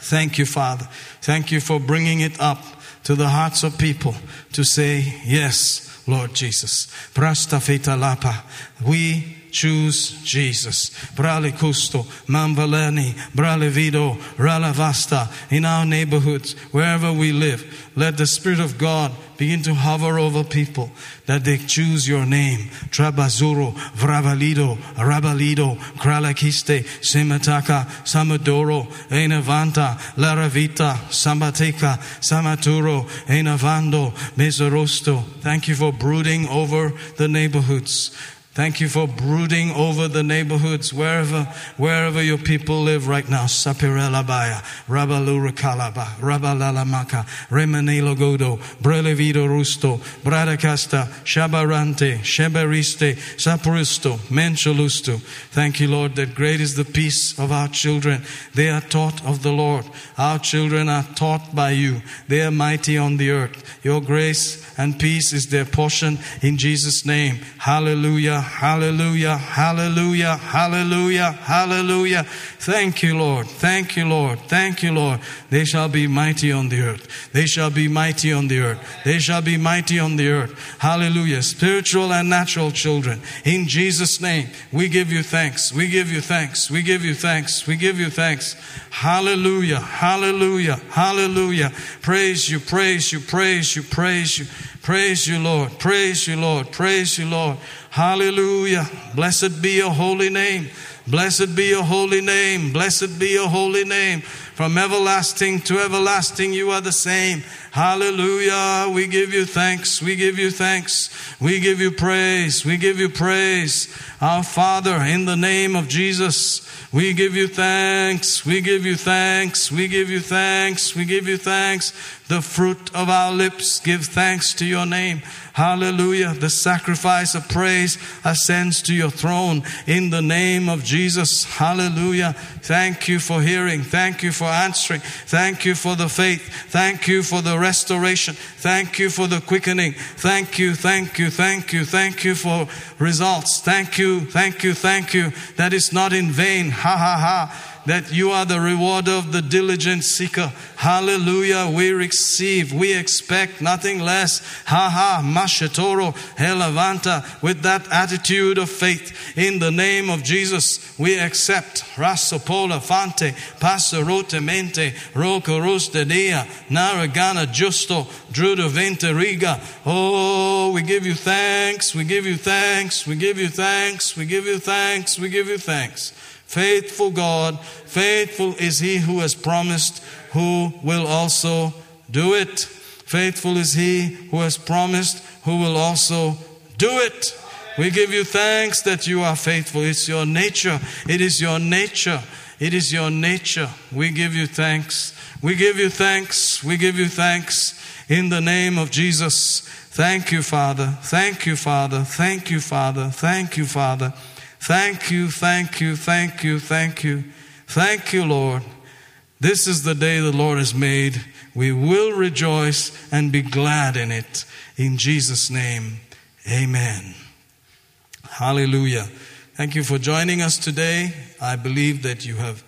Thank you, Father. Thank you for bringing it up to the hearts of people to say, yes, Lord Jesus. Prastafita Lapa. We choose Jesus. Brale Custo, Mambalani, Brale Vido, Ralavasta, in our neighborhoods, wherever we live, let the Spirit of God begin to hover over people that they choose your name. Trabazuro, Vravalido, Rabalido, Kralakiste, Semataka, Samadoro, Enavanta, Laravita, Sambateka, Samaturo, Enavando, Mesorosto. Thank you for brooding over the neighborhoods. Thank you for brooding over the neighborhoods wherever your people live right now. Sapirelabaya, Rabalurukalaba, Rabalalamaka, Remanelo Godo, Brelevido Rusto, Bradacasta, Shabarante, Shebariste, Sapuristo, Mencholusto. Thank you, Lord, that great is the peace of our children. They are taught of the Lord. Our children are taught by you. They are mighty on the earth. Your grace and peace is their portion in Jesus' name. Hallelujah. Hallelujah, hallelujah, hallelujah, hallelujah. Thank you, Lord. Thank you, Lord. Thank you, Lord. They shall be mighty on the earth. They shall be mighty on the earth. They shall be mighty on the earth. Hallelujah. Spiritual and natural children. In Jesus' name, we give you thanks. We give you thanks. We give you thanks. We give you thanks. Hallelujah, hallelujah, hallelujah. Praise you, praise you, praise you, praise you. Praise you, Lord. Praise you, Lord. Praise you, Lord. Hallelujah. Blessed be your holy name. Blessed be your holy name. Blessed be your holy name. From everlasting to everlasting, you are the same. Hallelujah. We give you thanks. We give you thanks. We give you praise. We give you praise. Our Father, in the name of Jesus, we give you thanks. We give you thanks. We give you thanks. We give you thanks. The fruit of our lips give thanks to your name. Hallelujah. The sacrifice of praise ascends to your throne in the name of Jesus. Hallelujah. Thank you for hearing. Thank you for answering. Thank you for the faith. Thank you for the restoration. Thank you for the quickening. Thank you for results. Thank you, that is not in vain. Ha ha ha. that you are the rewarder of the diligent seeker. Hallelujah, we receive, we expect nothing less. Mashetoro, Helavanta, with that attitude of faith. In the name of Jesus, we accept. Rasopola Fante, Passerote Mente, Rocoroste Dea, Naragana Justo, Drudo Vente Riga. Oh, we give you thanks, we give you thanks, we give you thanks, we give you thanks, we give you thanks. Faithful God, faithful is He who has promised, who will also do it. Faithful is He who has promised, who will also do it. We give you thanks that you are faithful. It's your nature. It is your nature. It is your nature. We give you thanks. We give you thanks. We give you thanks in the name of Jesus. Thank you, Father. Thank you, Father. Thank you, Father. Thank you, Father. Thank you, thank you, thank you, thank you. Thank you, Lord. This is the day the Lord has made. We will rejoice and be glad in it. In Jesus' name, amen. Hallelujah. Thank you for joining us today. I believe that you have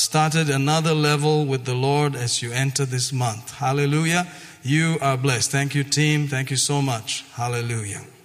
started another level with the Lord as you enter this month. Hallelujah. You are blessed. Thank you, team. Thank you so much. Hallelujah.